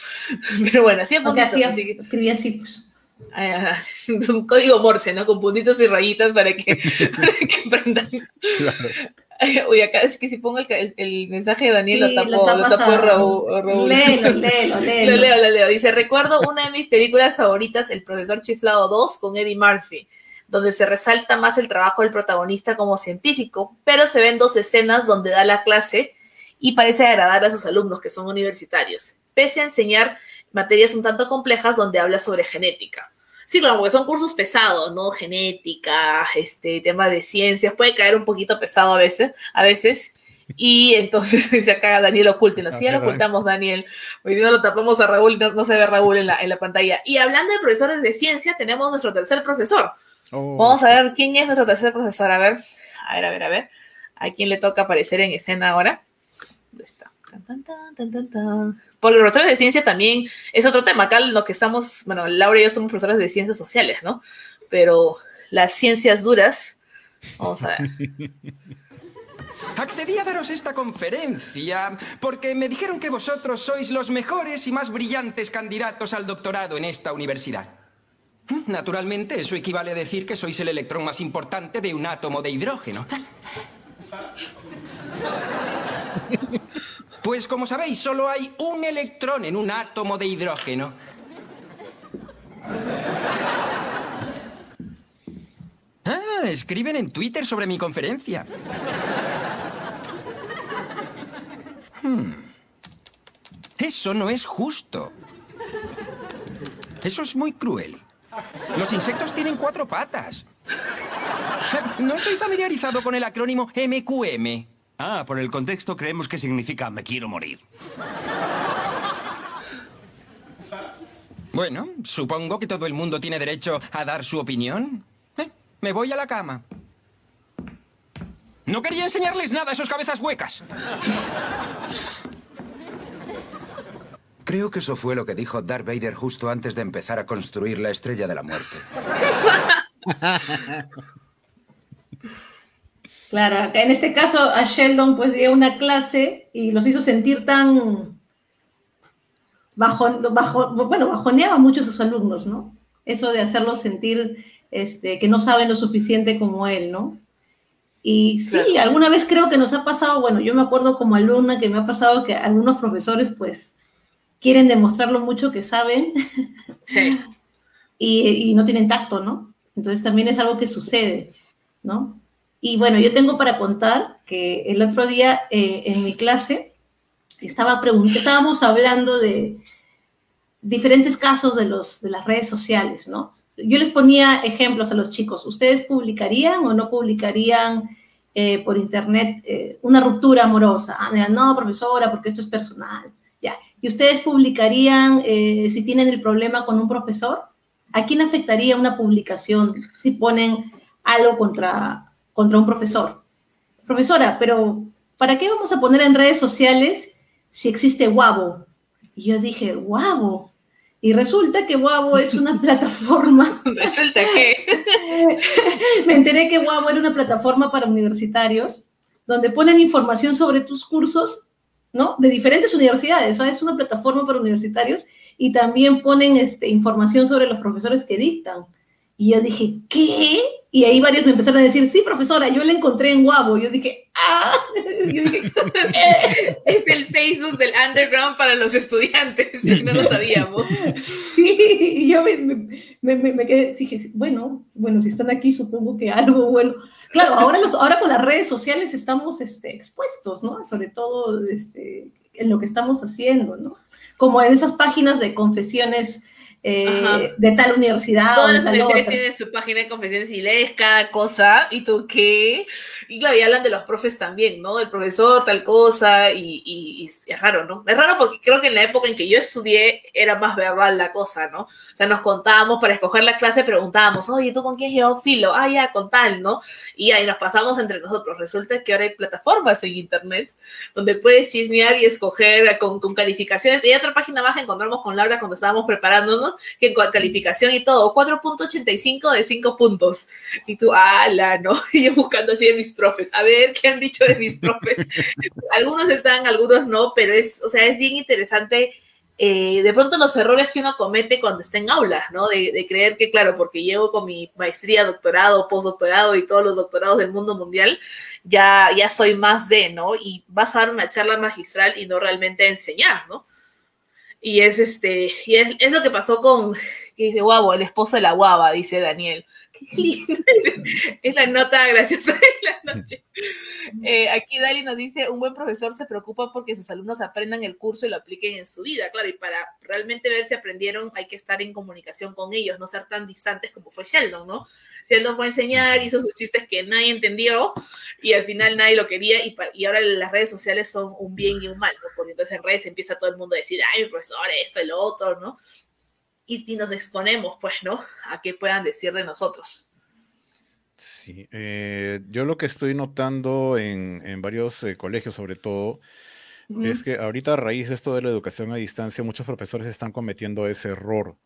Pero bueno, hacía puntitos. Hacía, así que... Escribía así, pues. Ah, un código Morse, ¿no? Con puntitos y rayitas para que, para que aprendan. Claro. Uy, acá es que si pongo el, el, el mensaje de Daniel, sí, lo tapó, lo tapó a... Raúl, Raúl. Léelo, léelo, léelo. Lo leo, lo leo. Dice, recuerdo una de mis películas favoritas, El Profesor Chiflado dos, con Eddie Murphy, donde se resalta más el trabajo del protagonista como científico, pero se ven dos escenas donde da la clase y parece agradar a sus alumnos, que son universitarios, pese a enseñar materias un tanto complejas donde habla sobre genética. Sí, claro, porque son cursos pesados, ¿no? Genética, este, tema de ciencias, puede caer un poquito pesado a veces, a veces, y entonces dice acá Daniel, ocúltenlo. Sí, ya lo ocultamos, Daniel. Hoy día lo tapamos a Raúl, no, no se ve Raúl en la, en la pantalla. Y hablando de profesores de ciencia, tenemos nuestro tercer profesor. Oh. Vamos a ver quién es nuestro tercer profesor, a ver, a ver, a ver, a ver, a quién le toca aparecer en escena ahora. ¿Dónde está? Tan, tan, tan, tan, tan. Porque los profesores de ciencia también es otro tema. Acá lo que estamos, bueno, Laura y yo somos profesores de ciencias sociales, ¿no? Pero las ciencias duras, vamos a ver. Accedí a daros esta conferencia porque me dijeron que vosotros sois los mejores y más brillantes candidatos al doctorado en esta universidad. Naturalmente, eso equivale a decir que sois el electrón más importante de un átomo de hidrógeno. Pues, como sabéis, solo hay un electrón en un átomo de hidrógeno. Ah, escriben en Twitter sobre mi conferencia. Hmm. Eso no es justo. Eso es muy cruel. Los insectos tienen cuatro patas. No estoy familiarizado con el acrónimo M Q M. Ah, por el contexto creemos que significa me quiero morir. Bueno, supongo que todo el mundo tiene derecho a dar su opinión. ¿Eh? Me voy a la cama. No quería enseñarles nada a esos cabezas huecas. Creo que eso fue lo que dijo Darth Vader justo antes de empezar a construir la Estrella de la Muerte. Claro, acá en este caso a Sheldon pues dio una clase y los hizo sentir tan bajo, bajo, bueno, bajoneaba mucho a sus alumnos, ¿no? eso de hacerlo sentir este, que no saben lo suficiente como él, ¿no? Y sí, claro. Alguna vez creo que nos ha pasado, bueno, yo me acuerdo como alumna que me ha pasado que algunos profesores, pues, quieren demostrar lo mucho que saben. Sí. y, y no tienen tacto, ¿no? Entonces también es algo que sucede, ¿no? Y bueno, yo tengo para contar que el otro día eh, en mi clase estaba preguntando, estábamos hablando de diferentes casos de, los, de las redes sociales, ¿no? Yo les ponía ejemplos a los chicos. ¿Ustedes publicarían o no publicarían eh, por internet eh, una ruptura amorosa? Ah, mira, no, profesora, porque esto es personal. Ya. ¿Y ustedes publicarían eh, si tienen el problema con un profesor? ¿A quién afectaría una publicación si ponen algo contra, contra un profesor? Profesora, pero ¿para qué vamos a poner en redes sociales si existe Guabo? Y yo dije, Guabo. Y resulta que Guabo es una plataforma. ¿Resulta que? Me enteré que Guabo era una plataforma para universitarios donde ponen información sobre tus cursos, ¿no? De diferentes universidades, ¿sabes? Es una plataforma para universitarios y también ponen este, información sobre los profesores que dictan. Y yo dije, ¿qué? Y ahí varios me empezaron a decir, sí, profesora, yo la encontré en Guabo. Yo dije, ¡ah! Yo dije, ¿qué? Es el Facebook del underground para los estudiantes, no lo sabíamos. Sí, y yo me, me, me, me quedé, dije, bueno, bueno, si están aquí, supongo que algo bueno. Claro, ahora, los, ahora con las redes sociales estamos este, expuestos, ¿no? Sobre todo este, en lo que estamos haciendo, ¿no? Como en esas páginas de confesiones Eh, de tal universidad. Todas las universidades tienen su página de confesiones y lees cada cosa, y tú qué. Y claro, y hablan de los profes también, ¿no? El profesor, tal cosa, y, y, y es raro, ¿no? Es raro porque creo que en la época en que yo estudié era más verbal la cosa, ¿no? O sea, nos contábamos para escoger la clase, preguntábamos, oye, ¿tú con quién has llevado filo? Ah, ya, con tal, ¿no? Y ahí nos pasamos entre nosotros. Resulta que ahora hay plataformas en internet donde puedes chismear y escoger con, con calificaciones. Y hay otra página más que encontramos con Laura cuando estábamos preparándonos, que en calificación y todo, cuatro punto ochenta y cinco de cinco puntos. Y tú, ala, ¿no? Y yo buscando así de mis profes, a ver qué han dicho de mis profes. Algunos están, algunos no, pero es, o sea, es bien interesante. Eh, de pronto los errores que uno comete cuando está en aulas, ¿no? De, de creer que, claro, porque llevo con mi maestría, doctorado, postdoctorado y todos los doctorados del mundo mundial, ya, ya soy más de, ¿no? Y vas a dar una charla magistral y no realmente enseñar, ¿no? Y es este, y es, es lo que pasó con, que dice Guabo, el esposo de la guava, dice Daniel. Qué lindo. Es la nota graciosa de la noche. Eh, aquí Dali nos dice, un buen profesor se preocupa porque sus alumnos aprendan el curso y lo apliquen en su vida. Claro, y para realmente ver si aprendieron hay que estar en comunicación con ellos, no ser tan distantes como fue Sheldon, ¿no? Sheldon fue a enseñar, hizo sus chistes que nadie entendió y al final nadie lo quería, y, y ahora las redes sociales son un bien y un mal, ¿no? Porque entonces en redes empieza todo el mundo a decir, ay, mi profesor, esto, el otro, ¿no? Y, y nos exponemos, pues, ¿no? A qué puedan decir de nosotros. Sí, eh, yo lo que estoy notando en, en varios eh, colegios, sobre todo, uh-huh. es que ahorita a raíz de esto de la educación a distancia, muchos profesores están cometiendo ese error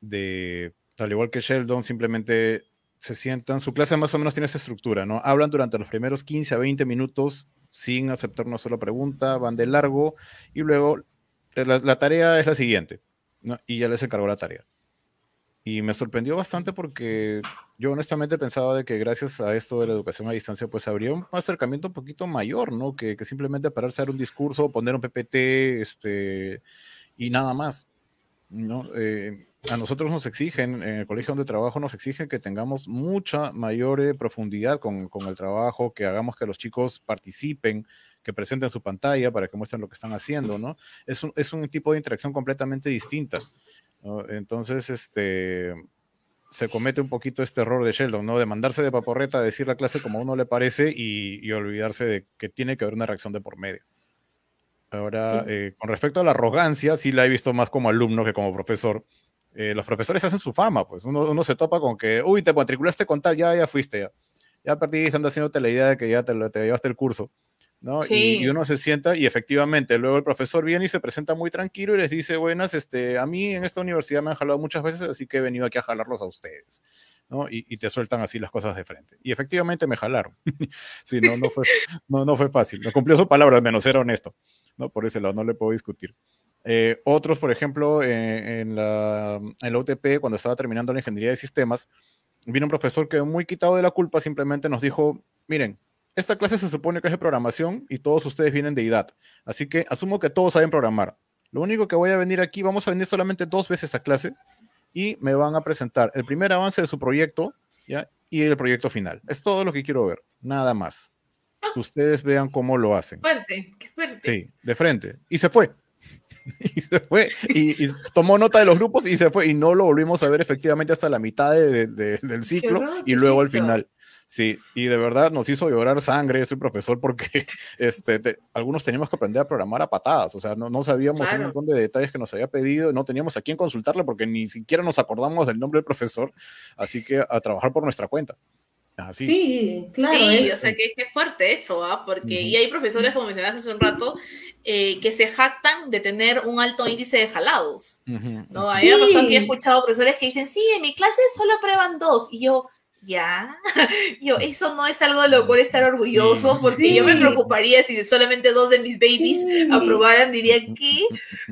de, al igual que Sheldon, simplemente se sientan, su clase más o menos tiene esa estructura, ¿no? Hablan durante los primeros quince a veinte minutos sin aceptar una sola pregunta, van de largo, y luego la, la tarea es la siguiente. No, y ya les encargó la tarea. Y me sorprendió bastante porque yo honestamente pensaba de que gracias a esto de la educación a distancia, pues habría un acercamiento un poquito mayor, ¿no? Que, que simplemente pararse a dar un discurso, poner un P P T, este, y nada más, ¿no? Eh, a nosotros nos exigen, en el colegio donde trabajo, nos exigen que tengamos mucha mayor eh, profundidad con, con el trabajo, que hagamos que los chicos participen, que presenten su pantalla para que muestren lo que están haciendo, ¿no? Es un, es un tipo de interacción completamente distinta, ¿no? Entonces, este, se comete un poquito este error de Sheldon, ¿no? De mandarse de paporreta a decir la clase como a uno le parece y, y olvidarse de que tiene que haber una reacción de por medio. Ahora, sí. eh, con respecto a la arrogancia, sí la he visto más como alumno que como profesor. Eh, los profesores hacen su fama, pues. Uno, uno se topa con que, uy, te matriculaste con tal, ya, ya fuiste, ya. Ya perdiste, anda haciéndote la idea de que ya te, te llevaste el curso, ¿no? Sí. Y, y uno se sienta y efectivamente luego el profesor viene y se presenta muy tranquilo y les dice, buenas, este, a mí en esta universidad me han jalado muchas veces, así que he venido aquí a jalarlos a ustedes, ¿no? Y, y te sueltan así las cosas de frente. Y efectivamente me jalaron. Sí, no, no, fue, no, no fue fácil. No cumplió su palabra, al menos era honesto, ¿no? Por ese lado no le puedo discutir. Eh, otros, por ejemplo, eh, en, la, en la U T P, cuando estaba terminando la ingeniería de sistemas, vino un profesor que muy quitado de la culpa simplemente nos dijo, miren, esta clase se supone que es de programación y todos ustedes vienen de I D A T, así que asumo que todos saben programar. Lo único que voy a venir aquí, vamos a venir solamente dos veces a clase y me van a presentar el primer avance de su proyecto, ¿ya? Y el proyecto final. Es todo lo que quiero ver, nada más. Que ustedes vean cómo lo hacen. Fuerte, qué fuerte. Sí, de frente. Y se fue. Y se fue. Y, y tomó nota de los grupos y se fue. Y no lo volvimos a ver efectivamente hasta la mitad de, de, de, del ciclo y luego al final. Sí, y de verdad nos hizo llorar sangre ese profesor porque este, te, algunos teníamos que aprender a programar a patadas, o sea, no, no sabíamos claro. un montón de detalles que nos había pedido, no teníamos a quién consultarle porque ni siquiera nos acordamos del nombre del profesor, así que a trabajar por nuestra cuenta. Así. Sí, claro. Sí, es, o sea, que, que es fuerte eso, ¿ah? Porque uh-huh. y hay profesores, como mencionaste hace un rato, eh, que se jactan de tener un alto índice de jalados. Uh-huh. ¿No? A mí sí. me pasó que he escuchado profesores que dicen, sí, en mi clase solo aprueban dos, y yo... Ya, yo, eso no es algo de lo cual estar orgulloso, porque sí. yo me preocuparía si solamente dos de mis babies sí. aprobaran, diría que,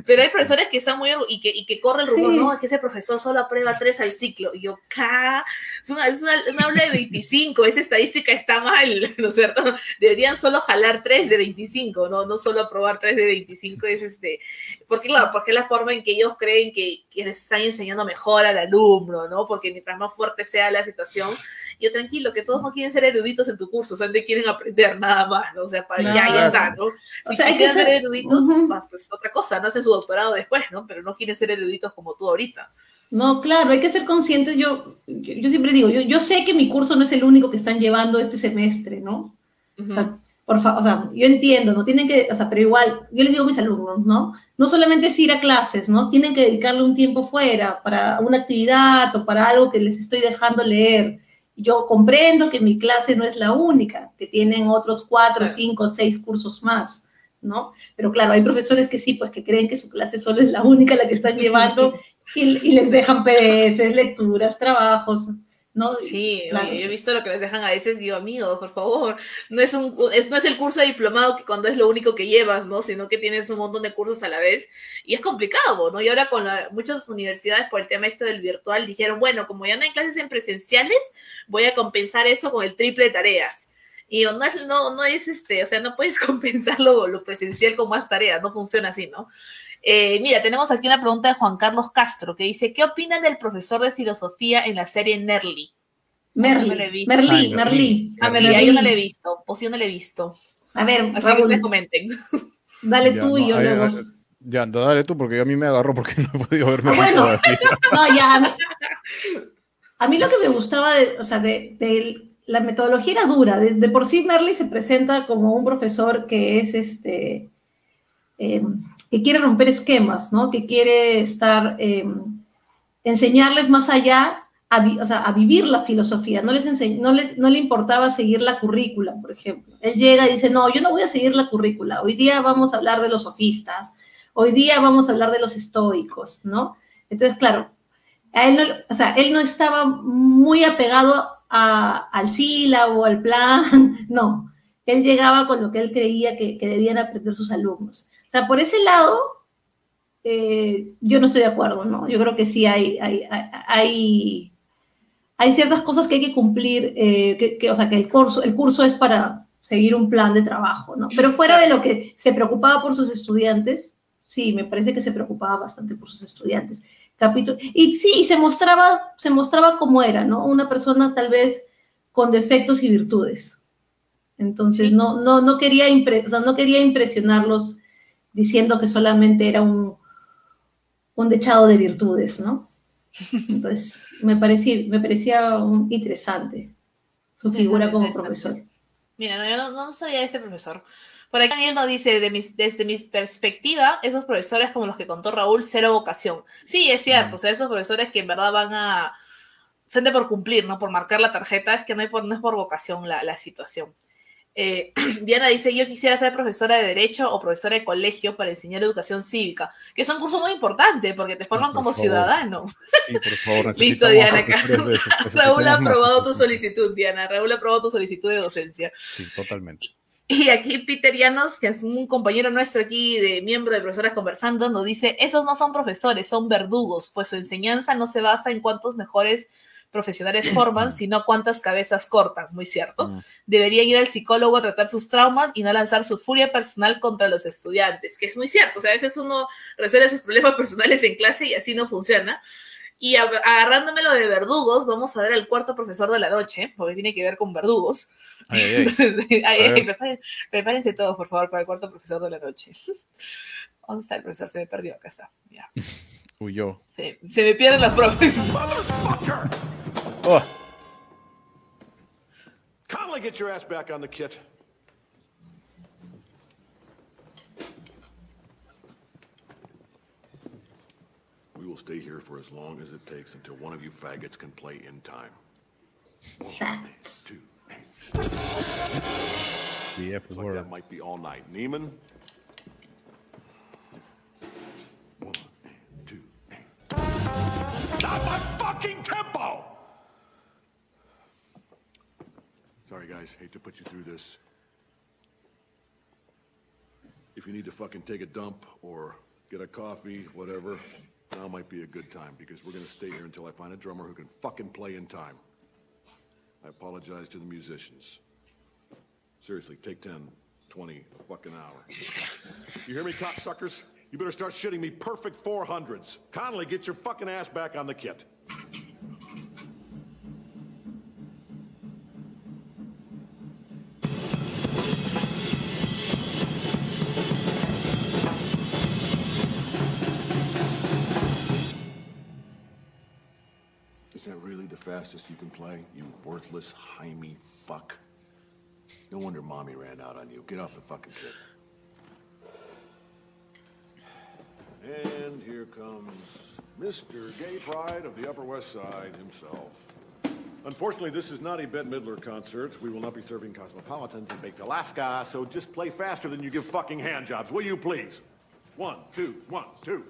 pero hay profesores que están muy, y que, y que corre el rumor, sí. no, es que ese profesor solo aprueba tres al ciclo, y yo, ca, es una, es una, una aula de veinticinco, esa estadística está mal, ¿no es cierto? Deberían solo jalar tres de veinticinco, no, no solo aprobar tres de veinticinco, es este, porque claro, porque es la forma en que ellos creen que, que les están enseñando mejor al alumno, ¿no? Porque mientras más fuerte sea la situación, yo tranquilo, que todos no quieren ser eruditos en tu curso, o sea, te quieren aprender nada más, ¿no? O sea, para, ya, ya está, ¿no? Si o sea, quieren ser eruditos, uh-huh. pues otra cosa, no hacen su doctorado después, ¿no? Pero no quieren ser eruditos como tú ahorita. No, claro, hay que ser conscientes, yo, yo, yo siempre digo, yo, yo sé que mi curso no es el único que están llevando este semestre, ¿no? Uh-huh. O sea, por fa- o sea, yo entiendo, no tienen que, o sea, pero igual, yo les digo a mis alumnos, ¿no? No solamente es ir a clases, ¿no? Tienen que dedicarle un tiempo fuera para una actividad o para algo que les estoy dejando leer. Yo comprendo que mi clase no es la única, que tienen otros cuatro, claro. cinco, seis cursos más, ¿no? Pero claro, hay profesores que sí, pues que creen que su clase solo es la única la que están llevando y, y les dejan P D Fs, lecturas, trabajos, ¿no? Sí, claro. Oye, yo he visto lo que les dejan a veces, digo, amigos, por favor, no es, un, es, no es el curso de diplomado que cuando es lo único que llevas, ¿no? Sino que tienes un montón de cursos a la vez y es complicado, ¿no? Y ahora con la, muchas universidades por el tema este del virtual dijeron, bueno, como ya no hay clases en presenciales, voy a compensar eso con el triple de tareas. Y yo, no es, no, no es este, o sea, no puedes compensar lo, lo presencial con más tareas, no funciona así, ¿no? Eh, mira, tenemos aquí una pregunta de Juan Carlos Castro, que dice, ¿qué opinan del profesor de filosofía en la serie Nerly? Merly, no Merly, Merly, Merly. Ah, Merly, ah, yo no la he visto, o sí yo no la he visto. A ver, así que ustedes comenten. Dale ya, tú no, y yo hay, luego. Hay, ya, dale tú, porque a mí me agarró porque no he podido verme. Ah, bueno, no, ya. A mí, a mí lo que me gustaba, de, o sea, de, de la metodología era dura. De, de por sí Merly se presenta como un profesor que es este... Eh, que quiere romper esquemas, ¿no? Que quiere estar, eh, enseñarles más allá, a vi- o sea, a vivir la filosofía. No les, ense- no, les no le importaba seguir la currícula, por ejemplo. Él llega y dice, no, yo no voy a seguir la currícula. Hoy día vamos a hablar de los sofistas. Hoy día vamos a hablar de los estoicos, ¿no? Entonces, claro, a él no, o sea, él no estaba muy apegado a, al sílabo, al plan, no. Él llegaba con lo que él creía que, que debían aprender sus alumnos. O sea, por ese lado, eh, yo no estoy de acuerdo, ¿no? Yo creo que sí hay, hay, hay, hay ciertas cosas que hay que cumplir, eh, que, que, o sea, que el curso, el curso es para seguir un plan de trabajo, ¿no? Pero fuera de lo que se preocupaba por sus estudiantes, sí, me parece que se preocupaba bastante por sus estudiantes. Capítulo, y sí, y se mostraba, se mostraba como era, ¿no? Una persona tal vez con defectos y virtudes. Entonces, no, no, no quería impre, o sea, no quería impresionarlos diciendo que solamente era un, un dechado de virtudes, ¿no? Entonces, me parecía, me parecía un, interesante su figura como profesor. Mira, no, yo no, no sabía de ese profesor. Por aquí Daniel nos dice, de mis, desde mi perspectiva, esos profesores como los que contó Raúl, cero vocación. Sí, es cierto, o sea, esos profesores que en verdad van a... se han por cumplir, ¿no? Por marcar la tarjeta, es que no, hay por, no es por vocación la, la situación. Eh, Diana dice, yo quisiera ser profesora de Derecho o profesora de colegio para enseñar educación cívica, que es un curso muy importante porque te forman sí, como favor. ciudadano. Sí, por favor. Listo, Diana. Raúl ha aprobado tu solicitud, Diana. Raúl ha aprobado tu solicitud de docencia. Sí, totalmente. Y aquí Peter Llanos, que es un compañero nuestro aquí, de miembro de Profesoras Conversando, nos dice, esos no son profesores, son verdugos, pues su enseñanza no se basa en cuántos mejores profesionales forman, sino cuántas cabezas cortan, muy cierto. Deberían ir al psicólogo a tratar sus traumas y no lanzar su furia personal contra los estudiantes, que es muy cierto. O sea, a veces uno resuelve sus problemas personales en clase y así no funciona. Y agarrándomelo de verdugos, vamos a ver al cuarto profesor de la noche, porque tiene que ver con verdugos. Ay, ay. Entonces, ay, ay, prepárense, prepárense todos, por favor, para el cuarto profesor de la noche. ¿Dónde está el profesor? Se me perdió, acá está. Ya. Huyó. Se, se me pierden los profes. Oh. Conley, get your ass back on the kit. We will stay here for as long as it takes until one of you faggots can play in time. Faggots. Two, the F word. Like that might be all night. Neiman. One, two, not my fucking tempo. Sorry, guys. Hate to put you through this. If you need to fucking take a dump or get a coffee, whatever. Now might be a good time, because we're going to stay here until I find a drummer who can fucking play in time. I apologize to the musicians. Seriously, take ten, twenty a fucking hour. You hear me, cocksuckers? You better start shitting me perfect four hundreds. Conley, get your fucking ass back on the kit. Fastest you can play, you worthless Jaime fuck. No wonder mommy ran out on you. Get off the fucking kit. And here comes Mister Gay Pride of the Upper West Side himself. Unfortunately, this is not a Bette Midler concert. We will not be serving cosmopolitans in Baked Alaska, so just play faster than you give fucking hand jobs, will you please? One, two, one, two.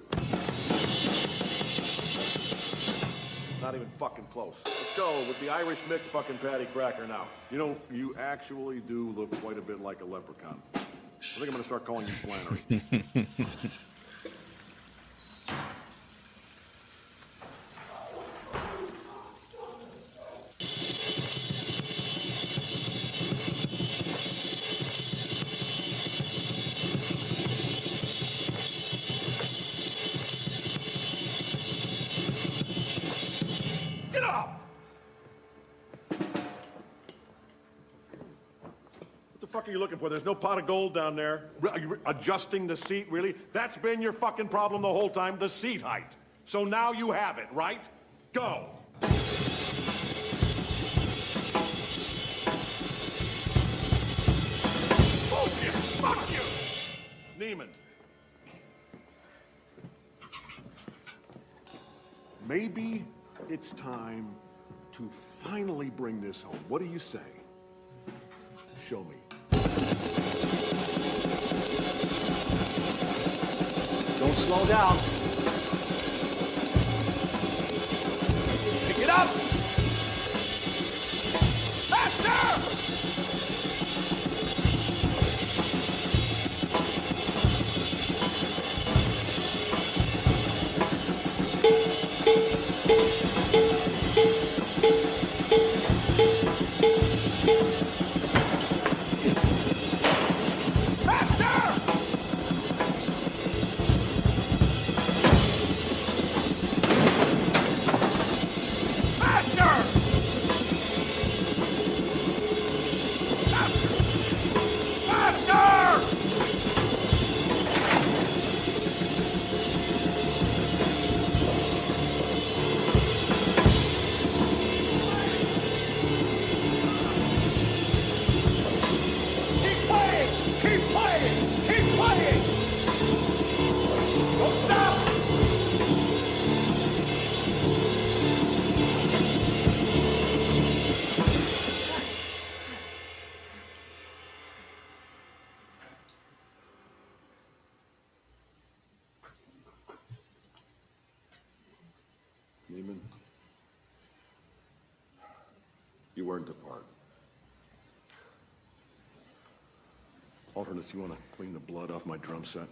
Not even fucking close. Let's go with the Irish Mick fucking Patty Cracker now. You know, you actually do look quite a bit like a leprechaun. I think I'm going to start calling you Flannery. Where there's no pot of gold down there. Are you adjusting the seat, really? That's been your fucking problem the whole time, the seat height. So now you have it, right? Go. Fuck you, fuck you. Neiman. Maybe it's time to finally bring this home. What do you say? Show me. Don't slow down. Pick it up. Alternates, you want to clean the blood off my drum set?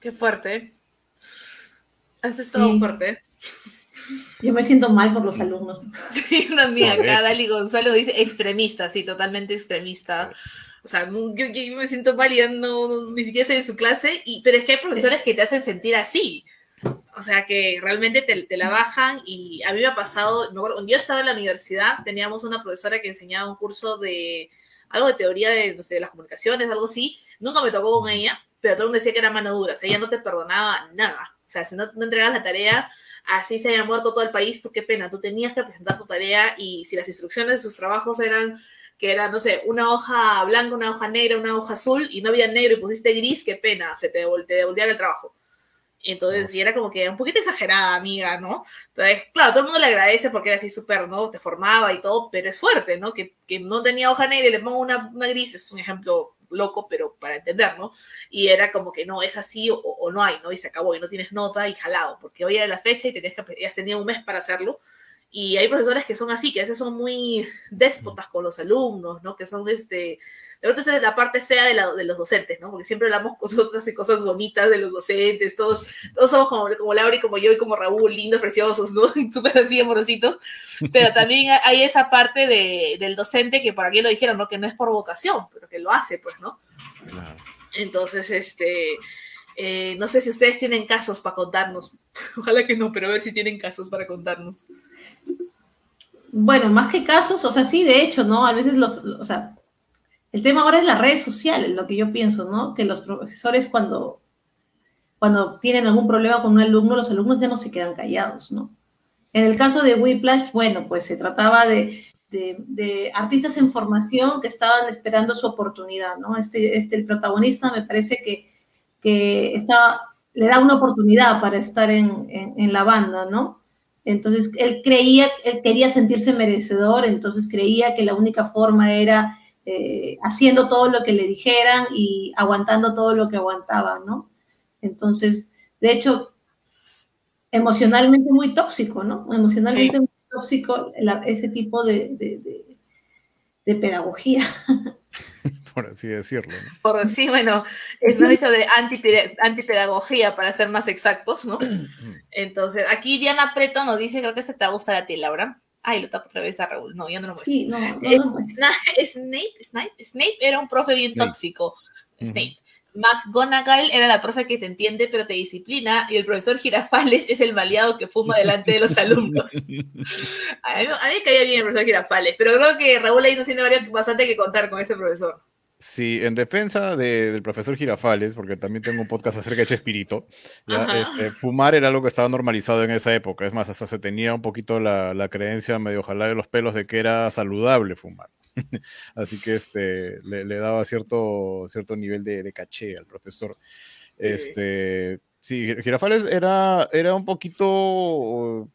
Qué fuerte. Has estado sí. fuerte. Yo me siento mal por los alumnos. Sí, una mía acá, Dali Gonzalo dice extremista, sí, totalmente extremista. O sea, yo, yo me siento mal y no, no, ni siquiera estoy en su clase, y, pero es que hay profesores que te hacen sentir así. O sea, que realmente te, te la bajan, y a mí me ha pasado, me acuerdo, cuando yo estaba en la universidad, teníamos una profesora que enseñaba un curso de algo de teoría de, no sé, de las comunicaciones, algo así. Nunca me tocó con ella, pero todo el mundo decía que era mano dura, o sea, ella no te perdonaba nada. O sea, si no, no entregabas la tarea, así se había muerto todo el país, tú qué pena, tú tenías que presentar tu tarea, y si las instrucciones de sus trabajos eran, que eran, no sé, una hoja blanca, una hoja negra, una hoja azul, y no había negro y pusiste gris, qué pena, se te, te devolvían el trabajo. Entonces, y era como que un poquito exagerada, amiga, ¿no? Entonces, claro, todo el mundo le agradece porque era así súper, ¿no? Te formaba y todo, pero es fuerte, ¿no? Que, que no tenía hoja negra y le pongo una, una gris, es un ejemplo loco, pero para entender, ¿no? Y era como que no, es así o, o no hay, ¿no? Y se acabó y no tienes nota y jalado, porque hoy era la fecha y tenías que, has tenido un mes para hacerlo. Y hay profesores que son así, que a veces son muy déspotas con los alumnos, ¿no? Que son, este... de verdad, esa es la parte fea de, la, de los docentes, ¿no? Porque siempre hablamos con otras y cosas bonitas de los docentes, todos, todos somos como, como Laura y como yo y como Raúl, lindos, preciosos, ¿no? Súper así, amorositos. Pero también hay esa parte de, del docente que por aquí lo dijeron, ¿no? Que no es por vocación, pero que lo hace, pues, ¿no? Claro. Entonces, este... Eh, no sé si ustedes tienen casos para contarnos. Ojalá que no, pero a ver si tienen casos para contarnos. Bueno, más que casos, o sea, sí, de hecho, ¿no? A veces los, o sea, el tema ahora es las redes sociales, lo que yo pienso, ¿no? Que los profesores cuando, cuando tienen algún problema con un alumno, los alumnos ya no se quedan callados, ¿no? En el caso de Whiplash, bueno, pues se trataba de, de, de artistas en formación que estaban esperando su oportunidad, ¿no? Este, este, el protagonista me parece que que está, le da una oportunidad para estar en, en, en la banda, ¿no? Entonces, él creía, él quería sentirse merecedor, entonces creía que la única forma era eh, haciendo todo lo que le dijeran y aguantando todo lo que aguantaba, ¿no? Entonces, de hecho, emocionalmente muy tóxico, ¿no? Emocionalmente sí. muy tóxico la, ese tipo de, de, de, de pedagogía. Por así decirlo, ¿no? Por así, bueno, es un hecho de antipedagogía, para ser más exactos, ¿no? Entonces, aquí Diana Prieto nos dice, creo que se te va a gustar a ti, Laura. Ay, lo tapo otra vez a Raúl. No, yo no lo voy a decir. Sí, no, no, no, no. Snape, Snape, Snape, Snape era un profe bien Snape. tóxico. Snape. Uh-huh. McGonagall era la profe que te entiende pero te disciplina, y el profesor Girafales es el maleado que fuma delante de los alumnos. A mí, a mí me caía bien el profesor Girafales, pero creo que Raúl ahí nos tiene bastante que contar con ese profesor. Sí, en defensa de, del profesor Girafales, porque también tengo un podcast acerca de Chespirito, ¿ya? Este, fumar era algo que estaba normalizado en esa época. Es más, hasta se tenía un poquito la, la creencia medio jalada de los pelos de que era saludable fumar. Así que este, le, le daba cierto, cierto nivel de, de caché al profesor. Este, sí, Girafales era, era un poquito...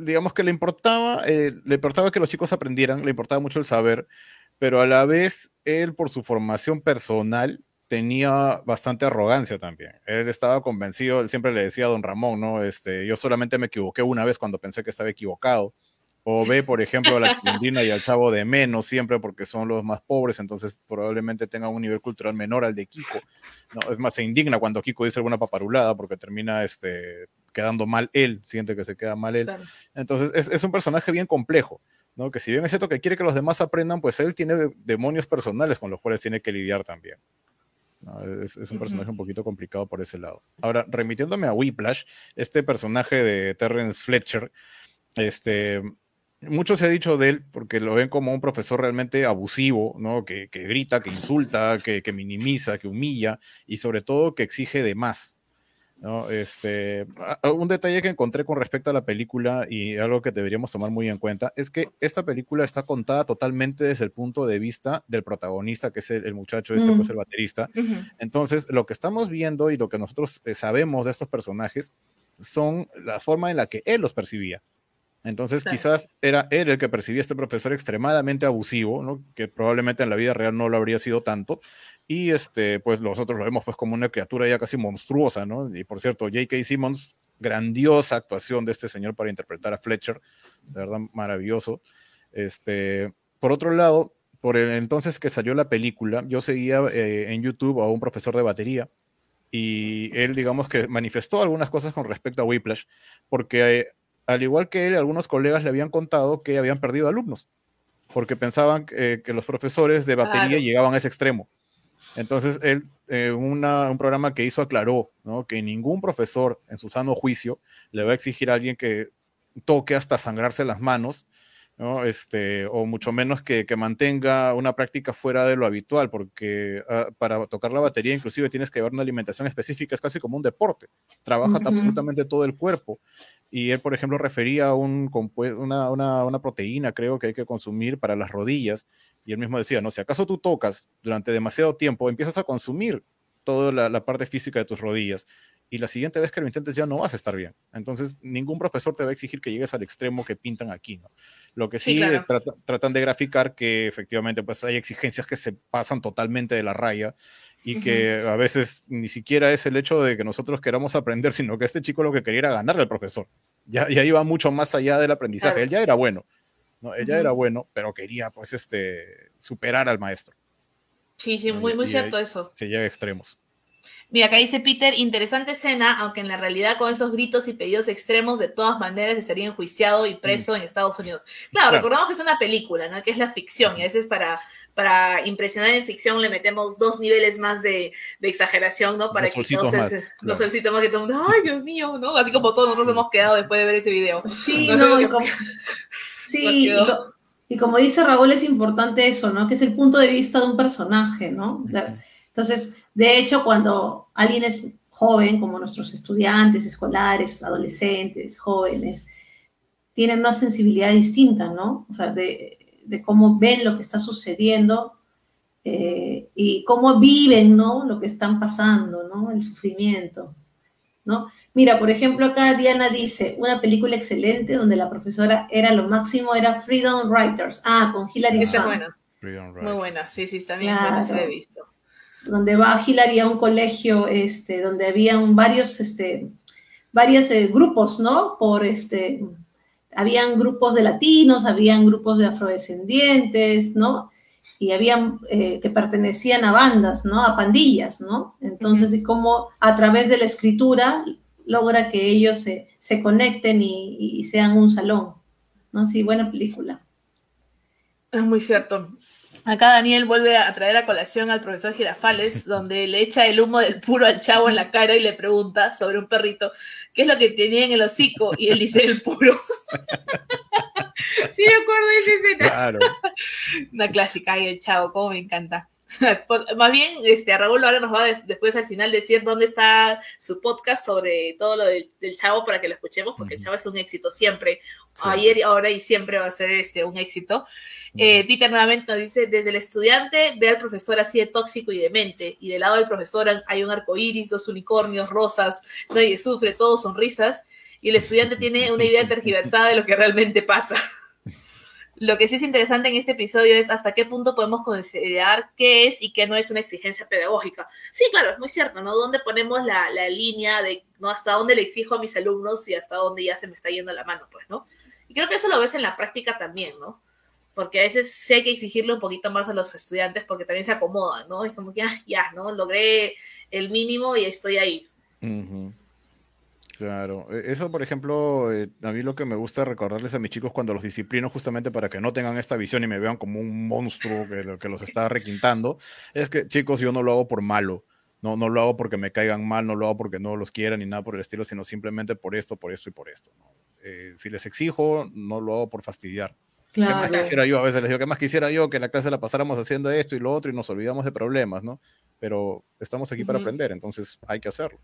digamos que le importaba, eh, le importaba que los chicos aprendieran, le importaba mucho el saber, pero a la vez él, por su formación personal, tenía bastante arrogancia también. Él estaba convencido, él siempre le decía a don Ramón, ¿no? Este, yo solamente me equivoqué una vez cuando pensé que estaba equivocado. O ve, por ejemplo, a la Chilindrina y al Chavo de menos siempre porque son los más pobres, entonces probablemente tengan un nivel cultural menor al de Kiko. No, es más, se indigna cuando Kiko dice alguna paparulada porque termina este, quedando mal él, siente que se queda mal él. Claro. Entonces es, es un personaje bien complejo, ¿no? Que si bien es cierto que quiere que los demás aprendan, pues él tiene demonios personales con los cuales tiene que lidiar también. No, es, es un personaje un poquito complicado por ese lado. Ahora, remitiéndome a Whiplash, este personaje de Terrence Fletcher, este, mucho se ha dicho de él porque lo ven como un profesor realmente abusivo, ¿no? Que, que grita, que insulta, que, que minimiza, que humilla y sobre todo que exige de más, ¿no? Este, un detalle que encontré con respecto a la película y algo que deberíamos tomar muy en cuenta es que esta película está contada totalmente desde el punto de vista del protagonista, que es el, el muchacho este, mm. pues el baterista. Uh-huh. Entonces, lo que estamos viendo y lo que nosotros sabemos de estos personajes son la forma en la que él los percibía. Entonces, claro, quizás era él el que percibía a este profesor extremadamente abusivo, ¿no? Que probablemente en la vida real no lo habría sido tanto. Y este, pues nosotros lo vemos pues como una criatura ya casi monstruosa, ¿no? Y por cierto, J K. Simmons, grandiosa actuación de este señor para interpretar a Fletcher, de verdad maravilloso. Este, por otro lado, por el entonces que salió la película, yo seguía eh, en YouTube a un profesor de batería y él, digamos, que manifestó algunas cosas con respecto a Whiplash, porque eh, al igual que él, algunos colegas le habían contado que habían perdido alumnos, porque pensaban eh, que los profesores de batería claro. llegaban a ese extremo. Entonces, él, eh, una, un programa que hizo aclaró, ¿no?, que ningún profesor, en su sano juicio, le va a exigir a alguien que toque hasta sangrarse las manos, ¿no? Este, o mucho menos que, que mantenga una práctica fuera de lo habitual, porque a, para tocar la batería inclusive tienes que llevar una alimentación específica, es casi como un deporte, trabaja uh-huh. absolutamente todo el cuerpo. Y él, por ejemplo, refería a un, una, una, una proteína, creo, que hay que consumir para las rodillas, y él mismo decía, no, si acaso tú tocas durante demasiado tiempo, empiezas a consumir toda la, la parte física de tus rodillas, y la siguiente vez que lo intentes ya no vas a estar bien. Entonces, ningún profesor te va a exigir que llegues al extremo que pintan aquí, ¿no? Lo que sí, sí claro. trata, tratan de graficar que efectivamente pues, hay exigencias que se pasan totalmente de la raya y uh-huh. que a veces ni siquiera es el hecho de que nosotros queramos aprender, sino que este chico lo que quería era ganarle al profesor. Ya, ya iba mucho más allá del aprendizaje. Claro. Él ya era bueno, ¿no? Él ya uh-huh. era bueno, pero quería pues, este, superar al maestro. Sí, sí, ¿no? muy, muy y, cierto y, eso. Se llega a extremos. Mira, acá dice Peter, interesante escena, aunque en la realidad con esos gritos y pedidos extremos, de todas maneras estaría enjuiciado y preso mm. en Estados Unidos. Claro, claro, recordamos que es una película, ¿no? Que es la ficción, y a veces para, para impresionar en ficción le metemos dos niveles más de, de exageración, ¿no? Para los que todos más, es, claro. los más que todo el mundo, ay, Dios mío, ¿no? Así como todos nosotros hemos quedado después de ver ese video. Sí, no, no, y como, sí, y, co- y como dice Raúl, es importante eso, ¿no? Que es el punto de vista de un personaje, ¿no? Claro. Entonces, de hecho, cuando alguien es joven, como nuestros estudiantes, escolares, adolescentes, jóvenes, tienen una sensibilidad distinta, ¿no? O sea, de, de cómo ven lo que está sucediendo eh, y cómo viven, ¿no? Lo que están pasando, ¿no? El sufrimiento, ¿no? Mira, por ejemplo, acá Diana dice, una película excelente donde la profesora era lo máximo, era Freedom Writers. Ah, con Hilary Swank. Buena. Freedom Writers. Muy buena, sí, sí, está bien, claro. buena, se la he visto. Donde va Hilary a un colegio, este, donde habían varios, este, varios eh, grupos, ¿no? Por, este, habían grupos de latinos, habían grupos de afrodescendientes, ¿no? Y habían, eh, que pertenecían a bandas, ¿no? A pandillas, ¿no? Entonces, uh-huh. cómo a través de la escritura logra que ellos se, se conecten y, y sean un salón, ¿no? Sí, buena película. Es muy cierto. Acá Daniel vuelve a traer a colación al profesor Girafales, donde le echa el humo del puro al chavo en la cara y le pregunta sobre un perrito, ¿qué es lo que tenía en el hocico? Y él dice, el puro. Sí, me acuerdo de esa escena. Claro. Una clásica, ay, el chavo, cómo me encanta. Más bien, este, a Raúl ahora nos va de, después al final decir dónde está su podcast sobre todo lo del, del chavo para que lo escuchemos, porque uh-huh. el chavo es un éxito siempre. Sí. Ayer, ahora y siempre va a ser este, un éxito. Uh-huh. Eh, Peter nuevamente nos dice, desde el estudiante ve al profesor así de tóxico y demente, y del lado del profesor hay un arcoíris, dos unicornios, rosas, nadie sufre, todos sonrisas, y el estudiante tiene una idea tergiversada de lo que realmente pasa. Lo que sí es interesante en este episodio es hasta qué punto podemos considerar qué es y qué no es una exigencia pedagógica. Sí, claro, es muy cierto, ¿no? ¿Dónde ponemos la, la línea de no hasta dónde le exijo a mis alumnos y hasta dónde ya se me está yendo la mano, pues, ¿no? Y creo que eso lo ves en la práctica también, ¿no? Porque a veces sí hay que exigirle un poquito más a los estudiantes porque también se acomodan, ¿no? Es como que, ah, ya, ¿no? Logré el mínimo y estoy ahí. Uh-huh. Claro, eso por ejemplo, eh, a mí lo que me gusta recordarles a mis chicos cuando los disciplino justamente para que no tengan esta visión y me vean como un monstruo que, que los está requintando, es que chicos, yo no lo hago por malo, no, no lo hago porque me caigan mal, no lo hago porque no los quieran ni nada por el estilo, sino simplemente por esto, por esto y por esto, ¿no? Eh, si les exijo, no lo hago por fastidiar. Claro. ¿Qué más quisiera yo? A veces les digo, ¿qué más quisiera yo? Que en la clase la pasáramos haciendo esto y lo otro y nos olvidamos de problemas, ¿no? Pero estamos aquí uh-huh. para aprender, entonces hay que hacerlo.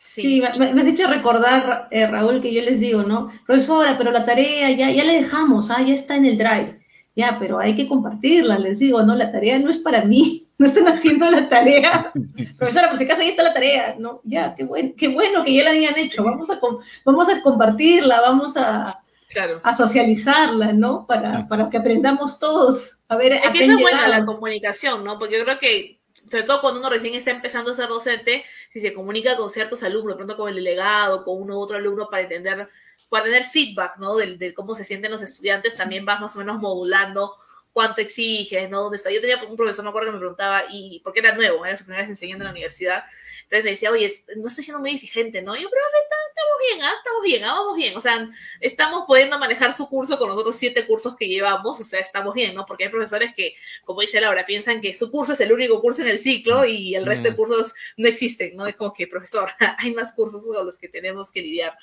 Sí. sí, me has hecho recordar, eh, Raúl, que yo les digo, ¿no? Profesora, pero la tarea ya, ya la dejamos, ¿ah? Ya está en el drive. Ya, pero hay que compartirla, les digo, ¿no? La tarea no es para mí, no están haciendo la tarea. Profesora, por si acaso ahí está la tarea, ¿no? Ya, qué bueno, qué bueno que ya la hayan hecho, vamos a, vamos a compartirla, vamos a, claro. a socializarla, ¿no? Para, para que aprendamos todos. A ver, es que esa es buena la comunicación, ¿no? Porque yo creo que sobre todo cuando uno recién está empezando a ser docente, si se comunica con ciertos alumnos, de pronto con el delegado, con uno u otro alumno para entender, para tener feedback, ¿no? Del, del cómo se sienten los estudiantes, también vas más o menos modulando cuánto exiges, ¿no? ¿Dónde está? Yo tenía un profesor, me acuerdo que me preguntaba, y porque era nuevo, era su primera vez enseñando en la universidad, entonces me decía, oye, no estoy siendo muy exigente, ¿no? Y yo, profe, estamos bien, ¿ah? Estamos bien, ¿ah? Vamos bien, o sea, estamos pudiendo manejar su curso con los otros siete cursos que llevamos, o sea, estamos bien, ¿no? Porque hay profesores que, como dice Laura, piensan que su curso es el único curso en el ciclo y el resto mm. de cursos no existen, ¿no? Es como que, profesor, hay más cursos con los que tenemos que lidiar.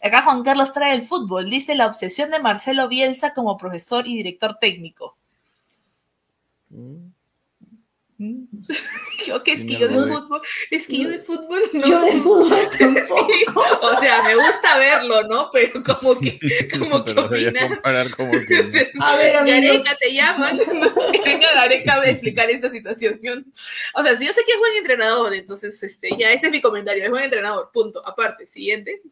Acá Juan Carlos trae el fútbol, dice la obsesión de Marcelo Bielsa como profesor y director técnico. Mm. Yo que es que no, yo de fútbol, es que no. yo de fútbol no. Yo de fútbol sí. O sea, me gusta verlo, ¿no? Pero como que, como que opinar. A ver, Gareca, te llaman. Que venga Gareca a explicar esta situación. O sea, si yo sé que es buen entrenador, entonces este, ya ese es mi comentario, es buen entrenador, punto. Aparte, siguiente.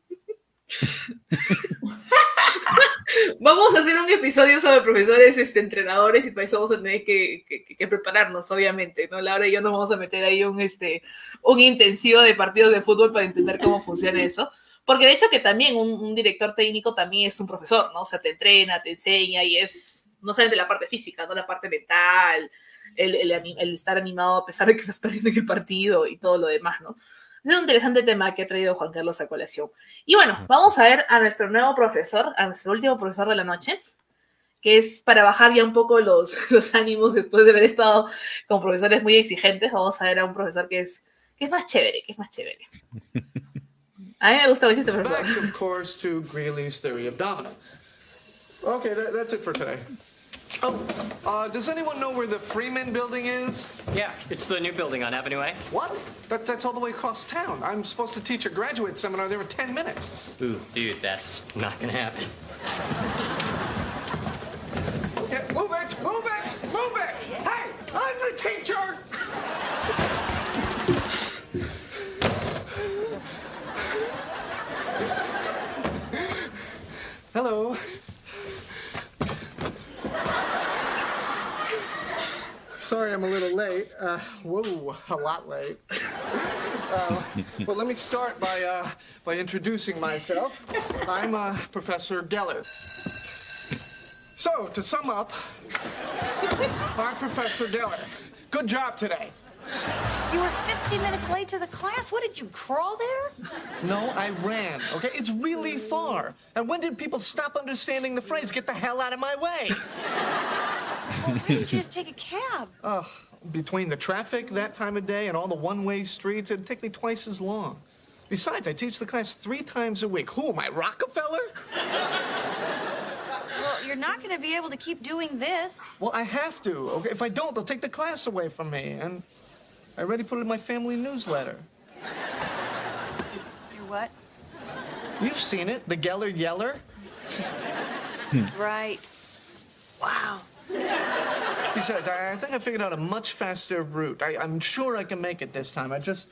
Vamos a hacer un episodio sobre profesores, este, entrenadores, y para eso vamos a tener que, que, que prepararnos, obviamente, ¿no? Laura y yo nos vamos a meter ahí un, este, un intensivo de partidos de fútbol para entender cómo funciona eso, porque de hecho que también un, un director técnico también es un profesor, ¿no? O sea, te entrena, te enseña y es, no solamente la parte física, ¿no? La parte mental, el, el, el estar animado a pesar de que estás perdiendo el partido y todo lo demás, ¿no? Es un interesante tema que ha traído Juan Carlos a colación. Y bueno, vamos a ver a nuestro nuevo profesor, a nuestro último profesor de la noche, que es para bajar ya un poco los, los ánimos después de haber estado con profesores muy exigentes. Vamos a ver a un profesor que es, que es más chévere, que es más chévere. A mí me gusta mucho este profesor. Of course to Greeley's theory of dominance. Okay, that, that's it for today. Oh, uh, does anyone know where the Freeman building is? Yeah, it's the new building on Avenue A. What? That, that's all the way across town. I'm supposed to teach a graduate seminar there in ten minutes. Ooh, dude, that's not gonna happen. Yeah, move it, move it, move it! Hey, I'm the teacher! Hello. Sorry, I'm a little late. Uh, whoa, a lot late. Uh, but let me start by uh, by introducing myself. I'm uh, Professor Geller. So, to sum up, I'm Professor Geller. Good job today. You were fifty minutes late to the class? What, did you crawl there? No, I ran, okay? It's really far. And when did people stop understanding the phrase, get the hell out of my way? Well, why didn't you just take a cab? Uh, between the traffic that time of day and all the one-way streets, it'd take me twice as long. Besides, I teach the class three times a week. Who am I, Rockefeller? Well, you're not going to be able to keep doing this. Well, I have to, okay? If I don't, they'll take the class away from me. And I already put it in my family newsletter. Your what? You've seen it, the Geller Yeller. Right. Wow. Besides, I, I think I figured out a much faster route. I, I'm sure I can make it this time. I just,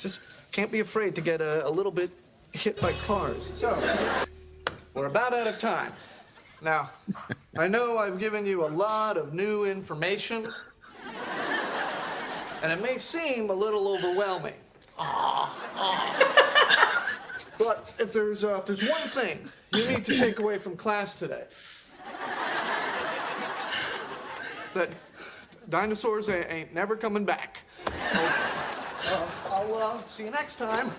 just can't be afraid to get a, a little bit hit by cars. So, we're about out of time. Now, I know I've given you a lot of new information, and it may seem a little overwhelming. Aww, aww. But if there's, uh, if there's one thing you need to take away from class today, that dinosaurs ain't never coming back. uh, I'll uh, see you next time.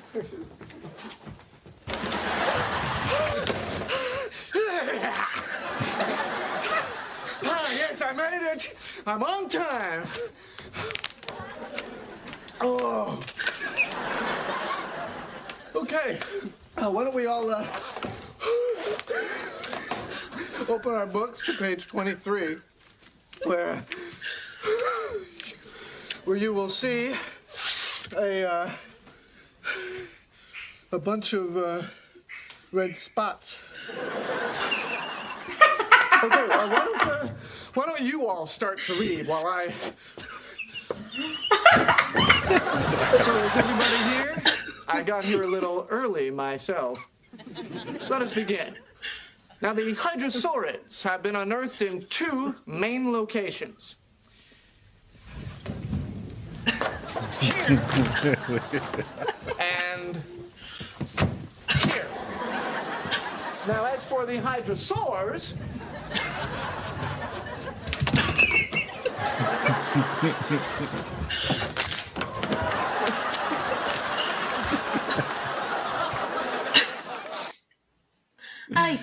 Ah, yes, I made it. I'm on time. Oh. Okay. Uh, why don't we all uh, open our books to page twenty-three? Where, where you will see a uh, a bunch of uh, red spots. Okay, uh, why don't uh, why don't you all start to read while I? So is everybody here? I got here a little early myself. Let us begin. Now, the hydrosaurids have been unearthed in two main locations. Here. And here. Now, as for the hydrosaurs, Ay.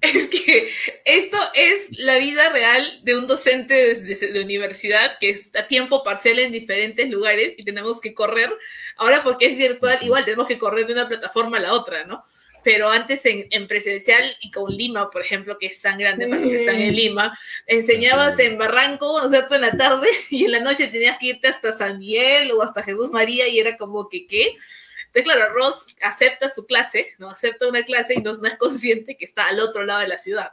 Es que esto es la vida real de un docente de, de, de universidad que está a tiempo parcial en diferentes lugares y tenemos que correr. Ahora porque es virtual, igual tenemos que correr de una plataforma a la otra, ¿no? Pero antes en, en presencial y con Lima, por ejemplo, que es tan grande para los que están en Lima, enseñabas en Barranco, ¿no es cierto?, en la tarde y en la noche tenías que irte hasta San Miguel o hasta Jesús María y era como que, ¿qué? Entonces, claro, Ross acepta su clase, ¿no? Acepta una clase y no es consciente que está al otro lado de la ciudad.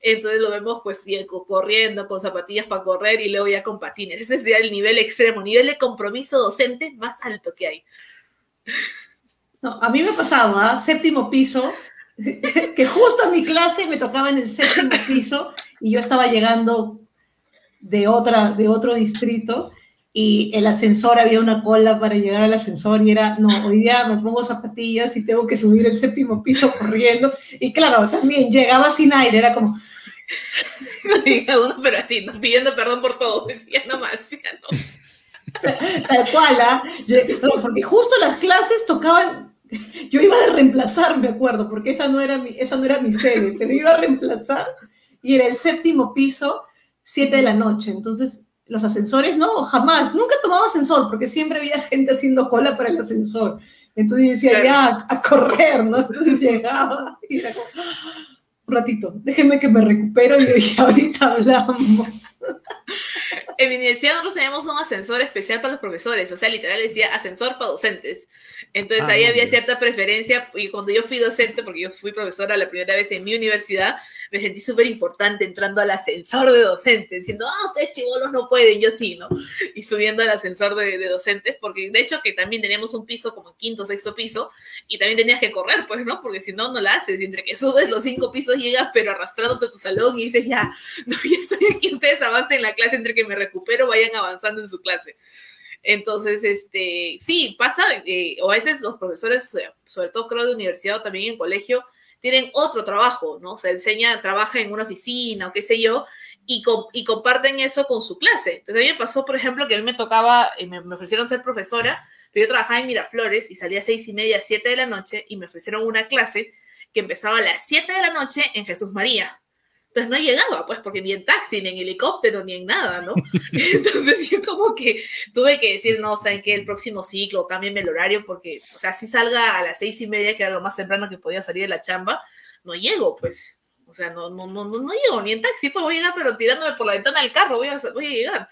Entonces lo vemos, pues, corriendo con zapatillas para correr y luego ya con patines. Ese sería el nivel extremo, nivel de compromiso docente más alto que hay. No, a mí me pasaba, ¿eh? Séptimo piso, que justo mi clase me tocaba en el séptimo piso y yo estaba llegando de, otra, de otro distrito. Y el ascensor, había una cola para llegar al ascensor y era, no, hoy día me pongo zapatillas y tengo que subir el séptimo piso corriendo. Y claro, también llegaba sin aire, era como... No diga uno, pero así, pidiendo perdón por todo, decía no más, ya no. O sea, tal cual, ¿eh? Porque justo las clases tocaban, yo iba a reemplazar, me acuerdo, porque esa no era mi, esa no era mi sede, pero iba a reemplazar y era el séptimo piso, siete de la noche, entonces... Los ascensores, no, jamás. Nunca tomaba ascensor, porque siempre había gente haciendo cola para el ascensor. Entonces yo decía, claro, ya, a correr, ¿no? Entonces llegaba y era como, un ratito, déjenme que me recupero y yo dije, ahorita hablamos. En mi universidad nosotros teníamos un ascensor especial para los profesores, o sea, literal decía ascensor para docentes. Entonces ah, ahí había bien. Cierta preferencia, y cuando yo fui docente, porque yo fui profesora la primera vez en mi universidad, me sentí súper importante entrando al ascensor de docentes, diciendo, ah, oh, ustedes chibolos no pueden, yo sí, ¿no? Y subiendo al ascensor de, de docentes, porque de hecho que también teníamos un piso como quinto, sexto piso, y también tenías que correr, pues, ¿no? Porque si no, no la haces, y entre que subes los cinco pisos llegas, pero arrastrándote a tu salón y dices, ya, no, ya estoy aquí, ustedes avancen en la clase, entre que me recupero, vayan avanzando en su clase. Entonces, este, sí, pasa, eh, o a veces los profesores, sobre todo creo de universidad o también en colegio, tienen otro trabajo, ¿no? O sea, enseña, trabaja en una oficina o qué sé yo, y, co- y comparten eso con su clase. Entonces, a mí me pasó, por ejemplo, que a mí me tocaba, eh, me, me ofrecieron ser profesora, pero yo trabajaba en Miraflores y salía a seis y media, siete de la noche, y me ofrecieron una clase que empezaba a las siete de la noche en Jesús María. Entonces no llegaba, pues, porque ni en taxi, ni en helicóptero, ni en nada, ¿no? Entonces yo como que tuve que decir, no, ¿saben qué? El próximo ciclo, cámbienme el horario, porque, o sea, si salga a las seis y media, que era lo más temprano que podía salir de la chamba, no llego, pues. O sea, no, no, no, no llego, ni en taxi, pues voy a llegar, pero tirándome por la ventana del carro voy a, voy a llegar.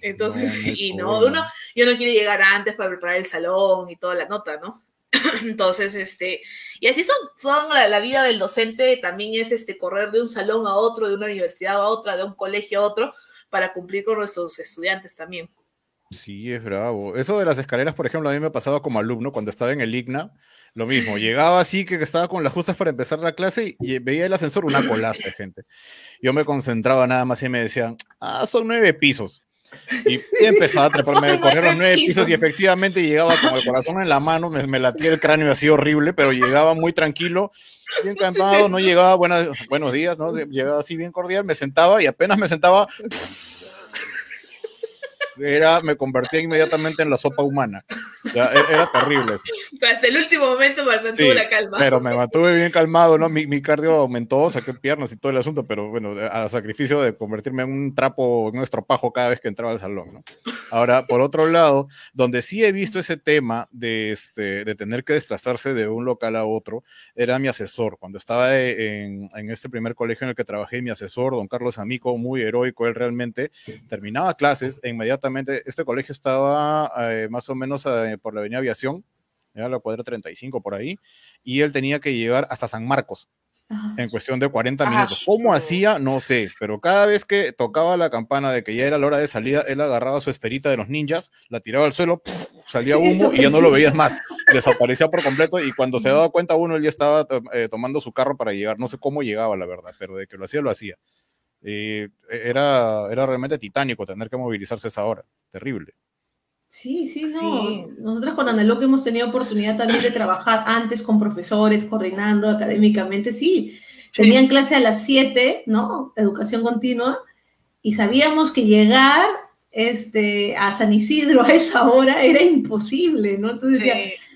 Entonces, bueno, y no, uno, yo no quiero llegar antes para preparar el salón y toda la nota, ¿no? Entonces, este, y así son, son la, la vida del docente, también es este correr de un salón a otro, de una universidad a otra, de un colegio a otro, para cumplir con nuestros estudiantes también. Sí, es bravo. Eso de las escaleras, por ejemplo, a mí me pasaba como alumno, cuando estaba en el IGNA, lo mismo, llegaba así que estaba con las justas para empezar la clase y veía el ascensor, una colaza de gente. Yo me concentraba nada más y me decían, ah, son nueve pisos. Y empezaba a treparme, a correr los nueve pisos y efectivamente llegaba con el corazón en la mano, me, me latía el cráneo así horrible, pero llegaba muy tranquilo, bien cantado, no llegaba buenas, buenos días, ¿no? Llegaba así bien cordial, me sentaba y apenas me sentaba, era, me convertía inmediatamente en la sopa humana. Ya, era terrible. Pero hasta el último momento me mantuve sí, la calma. Pero me mantuve bien calmado, ¿no? Mi, mi cardio aumentó, saqué piernas y todo el asunto, pero bueno, a sacrificio de convertirme en un trapo, en un estropajo cada vez que entraba al salón, ¿no? Ahora, por otro lado, donde sí he visto ese tema de, este, de tener que desplazarse de un local a otro, era mi asesor. Cuando estaba en, en este primer colegio en el que trabajé, mi asesor, don Carlos Amico, muy heroico, él realmente terminaba clases e inmediatamente, este colegio estaba eh, más o menos a por la avenida Aviación, era la cuadra treinta y cinco por ahí, y él tenía que llegar hasta San Marcos en cuestión de cuarenta minutos. ¿Cómo hacía? No sé, pero cada vez que tocaba la campana de que ya era la hora de salida, él agarraba su esferita de los ninjas, la tiraba al suelo, ¡puf! Salía humo y ya no lo veías más, desaparecía por completo, y cuando se daba cuenta uno, él ya estaba eh, tomando su carro para llegar, no sé cómo llegaba, la verdad, pero de que lo hacía, lo hacía. Eh, era, era realmente titánico tener que movilizarse a esa hora, terrible. Sí, sí, no. Sí. Nosotros con Ana Lucía hemos tenido oportunidad también de trabajar antes con profesores, coordinando académicamente, sí. Tenían sí. clase a las siete, ¿no? Educación continua, y sabíamos que llegar este, a San Isidro a esa hora era imposible, ¿no? Entonces, sí. ya,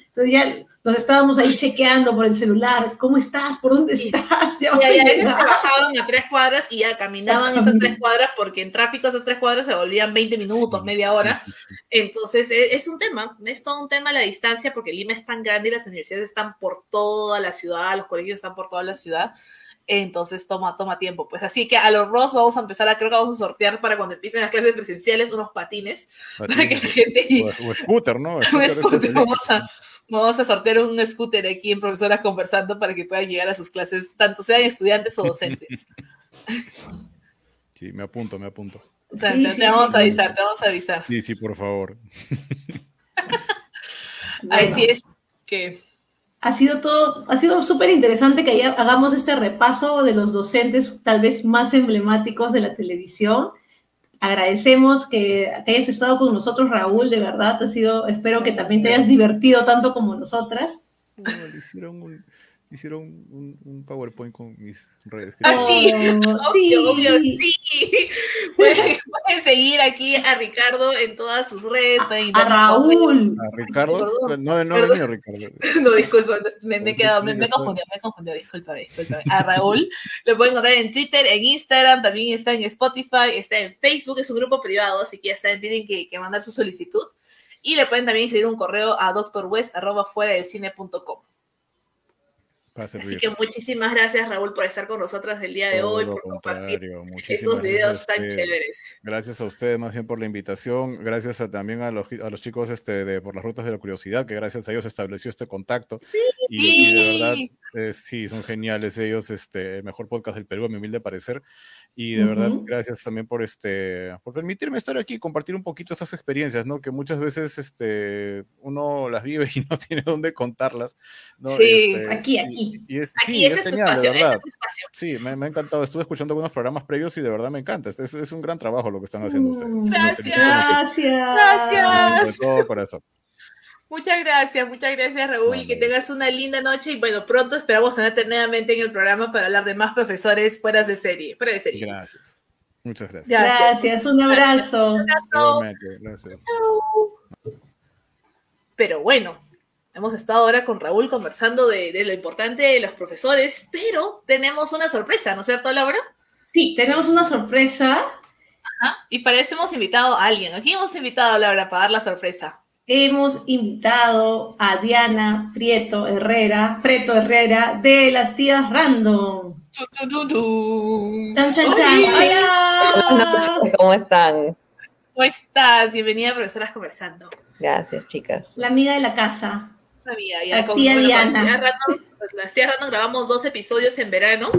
entonces ya nos estábamos ahí chequeando por el celular, ¿cómo estás? ¿Por dónde estás? Ya, ya, ya, ya se bajaban a tres cuadras y ya caminaban esas tres cuadras, porque en tráfico esas tres cuadras se volvían veinte minutos, media hora. Sí, sí, sí. Entonces es, es un tema, es todo un tema la distancia, porque Lima es tan grande y las universidades están por toda la ciudad, los colegios están por toda la ciudad. Entonces toma, toma tiempo, pues así que a los Ross vamos a empezar, a, creo que vamos a sortear para cuando empiecen las clases presenciales unos patines, patines para que la gente... O, o scooter, ¿no? Scooter un scooter, vamos a, vamos a sortear un scooter aquí en Profesoras Conversando para que puedan llegar a sus clases, tanto sean estudiantes o docentes. Sí, me apunto, me apunto. O sea, sí, te, sí, te vamos sí, a avisar, te vamos a avisar. Sí, sí, por favor. Ahí sí es que... Ha sido todo, ha sido súper interesante que haya, hagamos este repaso de los docentes tal vez más emblemáticos de la televisión. Agradecemos que, que hayas estado con nosotros, Raúl, de verdad, ha sido, espero que también te hayas divertido tanto como nosotras. Bueno, le hicieron un, le hicieron un, un PowerPoint con mis redes. Ah, sí, oh, sí, obvio, sí. sí. Pueden, pueden seguir aquí a Ricardo en todas sus redes. A, a Raúl. A Ricardo. No, no, no, no, Ricardo. No, disculpa, me, me he quedado, me, me confundió, me confundió, discúlpame, discúlpame. A Raúl lo pueden encontrar en Twitter, en Instagram, también está en Spotify, está en Facebook, es un grupo privado, así que ya saben, tienen que, que mandar su solicitud. Y le pueden también escribir un correo a doctor west arroba fuera del cine punto com. Así ríos. Que muchísimas gracias, Raúl, por estar con nosotras el día de Todo hoy, por compartir estos videos tan chéveres. Gracias a ustedes más bien por la invitación, gracias a, también a los, a los chicos este, de Por las Rutas de la Curiosidad, que gracias a ellos se estableció este contacto. Sí, y, sí. Y de verdad, eh, sí, son geniales ellos, este, el mejor podcast del Perú, a mi humilde parecer. Y de uh-huh. verdad, gracias también por, este, por permitirme estar aquí, compartir un poquito estas experiencias, ¿no? Que muchas veces este, uno las vive y no tiene dónde contarlas, ¿no? Sí, este, aquí, aquí. Y es, Aquí, sí, ese es tu genial, espacio, de verdad. Ese es tu espacio. Sí, me, me ha encantado. Estuve escuchando algunos programas previos y de verdad me encanta. Es, es un gran trabajo lo que están haciendo ustedes. Gracias, gracias. Gracias. De todo corazón. Muchas gracias, muchas gracias, Raúl. Bueno, que tengas una linda noche y bueno, pronto esperamos tenerte nuevamente en el programa para hablar de más profesores fuera de serie. Fuera de serie. Gracias. Muchas gracias. Gracias, gracias. Un abrazo. Un abrazo. Gracias. Chao. Pero bueno. Hemos estado ahora con Raúl conversando de, de lo importante de los profesores, pero tenemos una sorpresa, ¿no es cierto, Laura? Sí, tenemos una sorpresa. Ajá. Y para eso hemos invitado a alguien. ¿A quién hemos invitado, Laura, para dar la sorpresa? Hemos invitado a Diana Prieto Herrera, Prieto Herrera, de Las Tías Random. ¡Tú, tú, tú, tú! ¡Chan, chan, chan! ¡Hola! Buenas noches, ¿cómo están? ¿Cómo estás? Bienvenida a Profesoras Conversando. Gracias, chicas. La amiga de la casa. Mía, ya con, bueno, Diana. Las Tías Random grabamos dos episodios en verano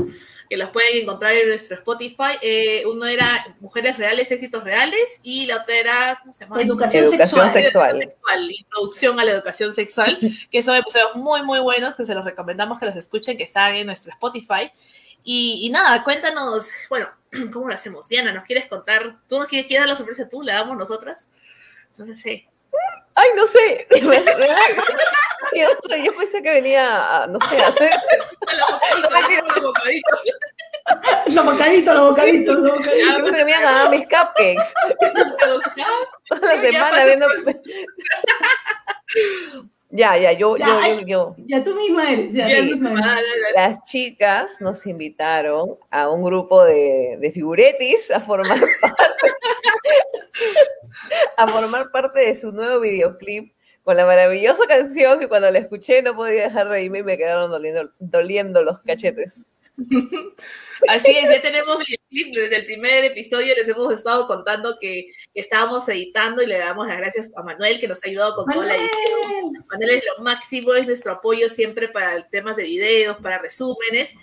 que los pueden encontrar en nuestro Spotify. Eh, uno era Mujeres Reales, Éxitos Reales, y la otra era ¿cómo se llama? Educación, educación sexual. sexual. Introducción a la educación sexual, que son episodios muy, muy buenos que se los recomendamos que los escuchen, que están en nuestro Spotify. Y, y nada, cuéntanos, bueno, ¿cómo lo hacemos? Diana, ¿nos quieres contar? ¿Tú nos quieres, quieres dar la sorpresa tú? ¿La damos nosotras? No sé. Ay, no sé. Yo pensé que venía, no sé, a hacer... Los bocaditos, los bocaditos, los bocaditos. Los bocaditos. Yo venía a ganar mis cupcakes. Toda la semana viendo... Ya, ya, yo, yo, yo. Ya tú misma eres. Las chicas nos invitaron a un grupo de, de figuretis a formar parte... a formar parte de su nuevo videoclip con la maravillosa canción que cuando la escuché no podía dejar de reírme y me quedaron doliendo, doliendo los cachetes. Así es, ya tenemos videoclip. Desde el primer episodio les hemos estado contando que estábamos editando y le damos las gracias a Manuel que nos ha ayudado con Manuel. Toda la edición. Manuel es lo máximo, es nuestro apoyo siempre para temas de videos, para resúmenes.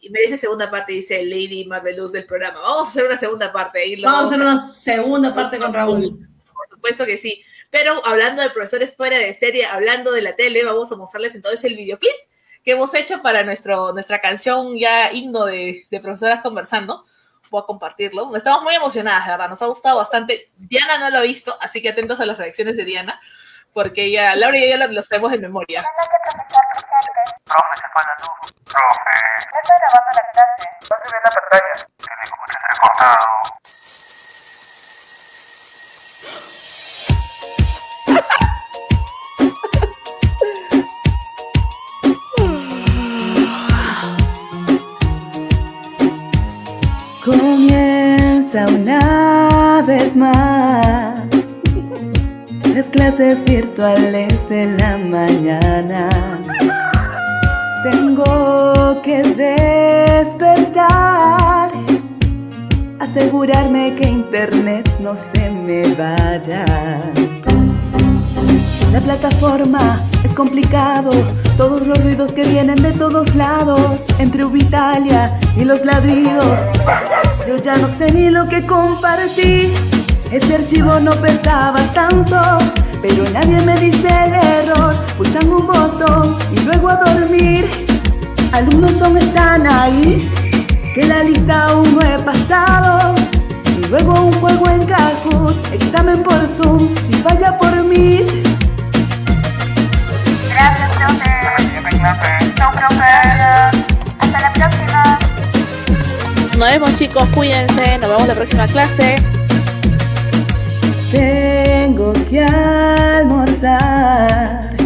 Y merece segunda parte, dice Lady Marbeluz del programa. Vamos a hacer una segunda parte. Y vamos, vamos a hacer una segunda parte con Raúl. Por supuesto que sí. Pero hablando de profesores fuera de serie, hablando de la tele, vamos a mostrarles entonces el videoclip que hemos hecho para nuestro, nuestra canción ya himno de, de Profesoras Conversando. Voy a compartirlo. Estamos muy emocionadas, la verdad. Nos ha gustado bastante. Diana no lo ha visto, así que atentos a las reacciones de Diana, porque ella, Laura y yo lo, lo sabemos de memoria. Profe, se fue la luz. Profe. Ya estoy grabando la clase. Va a subir la pantalla. Que me escuches recortado. Comienza una vez más las clases virtuales de la mañana. Tengo que despertar, asegurarme que internet no se me vaya. La plataforma es complicado, todos los ruidos que vienen de todos lados, entre Ubitalia y los ladridos. Yo ya no sé ni lo que compartí, ese archivo no pesaba tanto, pero nadie me dice el error. Pulsan un botón y luego a dormir. Alumnos aún están ahí, que la lista aún no he pasado. Y luego un juego en Kahoot, examen por Zoom, si vaya por mí. Gracias, profe. Chao, profe. Hasta la próxima. Nos vemos, chicos, cuídense, nos vemos la próxima clase. Tengo que almorzar,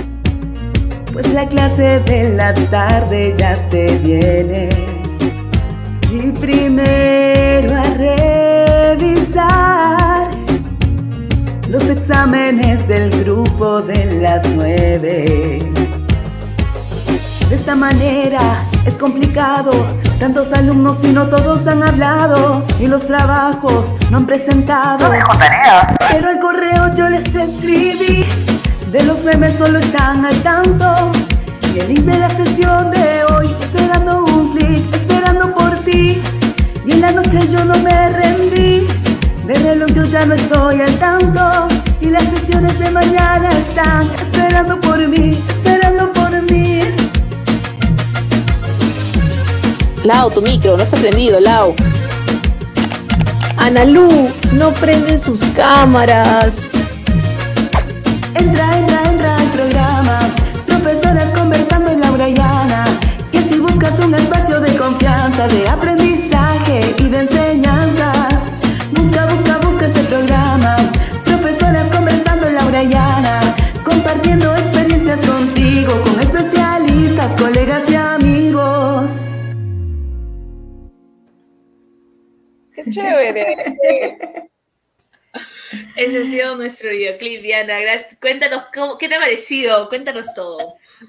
pues la clase de la tarde ya se viene. Y primero a revisar los exámenes del grupo de las nueve. De esta manera es complicado, tantos alumnos y no todos han hablado, y los trabajos no han presentado. No dejo tarea. Pero el correo yo les escribí, de los memes solo están al tanto. Y el link de la sesión de hoy, esperando un clic, esperando por ti. Y en la noche yo no me rendí, de reloj yo ya no estoy al tanto. Y las sesiones de mañana están esperando por mí, esperando por mí. Lau, tu micro, no has aprendido, Lau. Ana Lu, no prenden sus cámaras. Entra, entra, entra al programa. Profesoras conversando en Laura y Ana. Que si buscas un espacio de confianza, de aprendizaje y de enseñanza. Busca, busca, busca este programa. Profesoras conversando en Laura y Ana. Compartiendo experiencias contigo, con especialistas, colegas y amigos. Chévere. Ese ha sido nuestro videoclip, Diana. Gracias. Cuéntanos, cómo, ¿qué te ha parecido? Cuéntanos todo.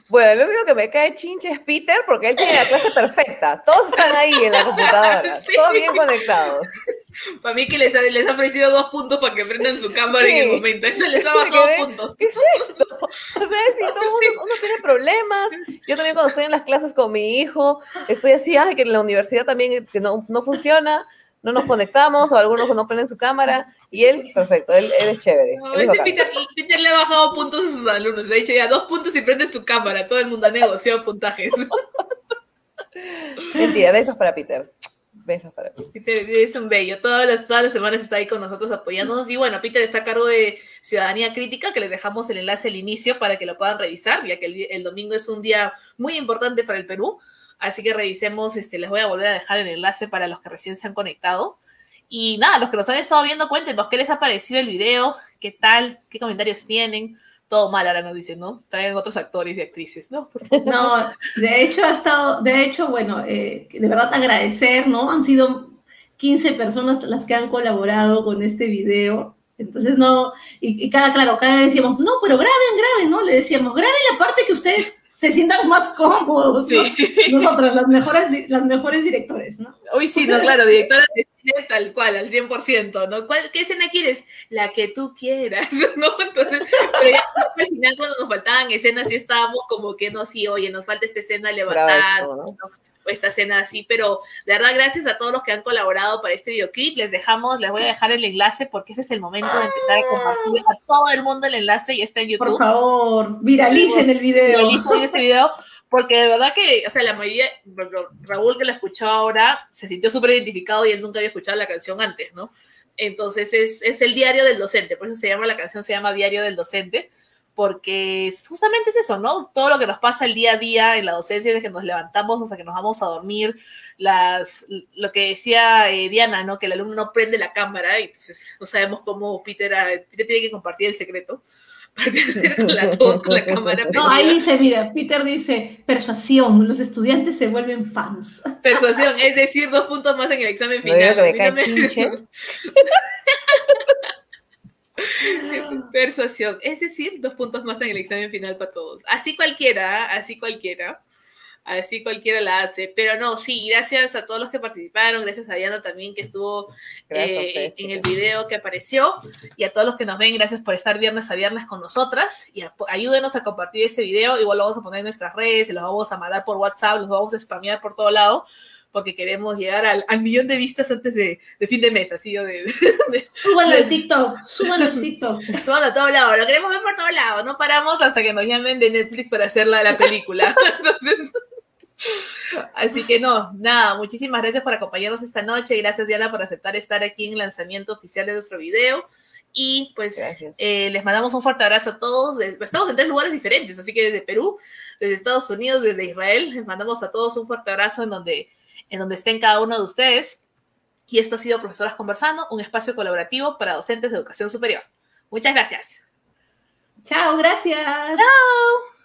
Bueno, lo único que me cae chinche es Peter, porque él tiene la clase perfecta. Todos están ahí en la computadora, sí. Todos bien conectados. Para mí que les ha, les ha ofrecido dos puntos para que prendan su cámara, sí, en el momento. Eso les ha bajado dos puntos. ¿Qué es esto? O sea, si todo sí. uno, uno tiene problemas. Yo también cuando estoy en las clases con mi hijo, estoy así, ay, que en la universidad también que no, no funciona. No nos conectamos, o algunos no prenden su cámara, y él, perfecto, él, él es chévere. No, él es Peter, Peter le ha bajado puntos a sus alumnos, le ha dicho ya dos puntos y prendes tu cámara, todo el mundo ha negociado puntajes. Mentira, besos para Peter. Besos para Peter. Peter es un bello, todas las, todas las semanas está ahí con nosotros apoyándonos, y bueno, Peter está a cargo de Ciudadanía Crítica, que les dejamos el enlace al inicio para que lo puedan revisar, ya que el, el domingo es un día muy importante para el Perú. Así que revisemos, este, les voy a volver a dejar el enlace para los que recién se han conectado. Y nada, los que nos han estado viendo, cuéntenos qué les ha parecido el video, qué tal, qué comentarios tienen. Todo mal ahora nos dicen, ¿no? Traigan otros actores y actrices, ¿no? No, de hecho ha estado, de hecho, bueno, eh, de verdad agradecer, ¿no? Han sido quince personas las que han colaborado con este video. Entonces, no, y, y cada, claro, cada vez decíamos, no, pero graben, graben, ¿no? Le decíamos, graben la parte que ustedes se sientan más cómodos, ¿no? Sí. Nosotras, las mejores, las mejores directores, ¿no? Uy, sí, no, claro, directora de cine tal cual, al cien por ciento, ¿no? ¿Cuál, ¿Qué escena quieres? La que tú quieras, ¿no? Entonces, pero ya al final cuando nos faltaban escenas sí estábamos como que no, sí, oye, nos falta esta escena levantar, ¿no? O esta escena así, pero de verdad gracias a todos los que han colaborado para este videoclip, les dejamos, les voy a dejar el enlace porque ese es el momento de empezar a compartir a todo el mundo el enlace y está en YouTube. Por favor, viralicen el video. Viralicen ese video, porque de verdad que, o sea, la mayoría, Raúl que la escuchó ahora, se sintió súper identificado y él nunca había escuchado la canción antes, ¿no? Entonces es, es el Diario del Docente, por eso se llama, la canción se llama Diario del Docente, porque justamente es eso, ¿no? Todo lo que nos pasa el día a día en la docencia, desde que nos levantamos hasta que nos vamos a dormir, las, lo que decía eh, Diana, ¿no? Que el alumno no prende la cámara y entonces no sabemos cómo Peter, a, Peter tiene que compartir el secreto. para hacer la tos con la cámara. No, perdida. Ahí dice, mira, Peter dice, persuasión, los estudiantes se vuelven fans. Persuasión, es decir, dos puntos más en el examen final. Lo digo que me cachinche. Persuasión, es decir, dos puntos más en el examen final para todos. Así cualquiera, así cualquiera. Así cualquiera la hace, pero no, sí, gracias a todos los que participaron, gracias a Diana también que estuvo eh, usted, en chica. El video que apareció, y a todos los que nos ven, gracias por estar viernes a viernes con nosotras, y a, ayúdenos a compartir ese video, igual lo vamos a poner en nuestras redes, los vamos a mandar por WhatsApp, los vamos a spamear por todo lado, porque queremos llegar al, al millón de vistas antes de, de fin de mes, así yo de... de súbanlo al TikTok, súbanlo al TikTok. Súbanlo a todo lado, lo queremos ver por todo lado, no paramos hasta que nos llamen de Netflix para hacer la, la película, entonces... Así que no, nada, muchísimas gracias por acompañarnos esta noche, gracias Diana por aceptar estar aquí en el lanzamiento oficial de nuestro video, y pues eh, les mandamos un fuerte abrazo a todos, estamos en tres lugares diferentes, así que desde Perú, desde Estados Unidos, desde Israel, les mandamos a todos un fuerte abrazo en donde, en donde estén cada uno de ustedes, y esto ha sido Profesoras Conversando, un espacio colaborativo para docentes de educación superior. Muchas gracias. Chao, gracias. Chao.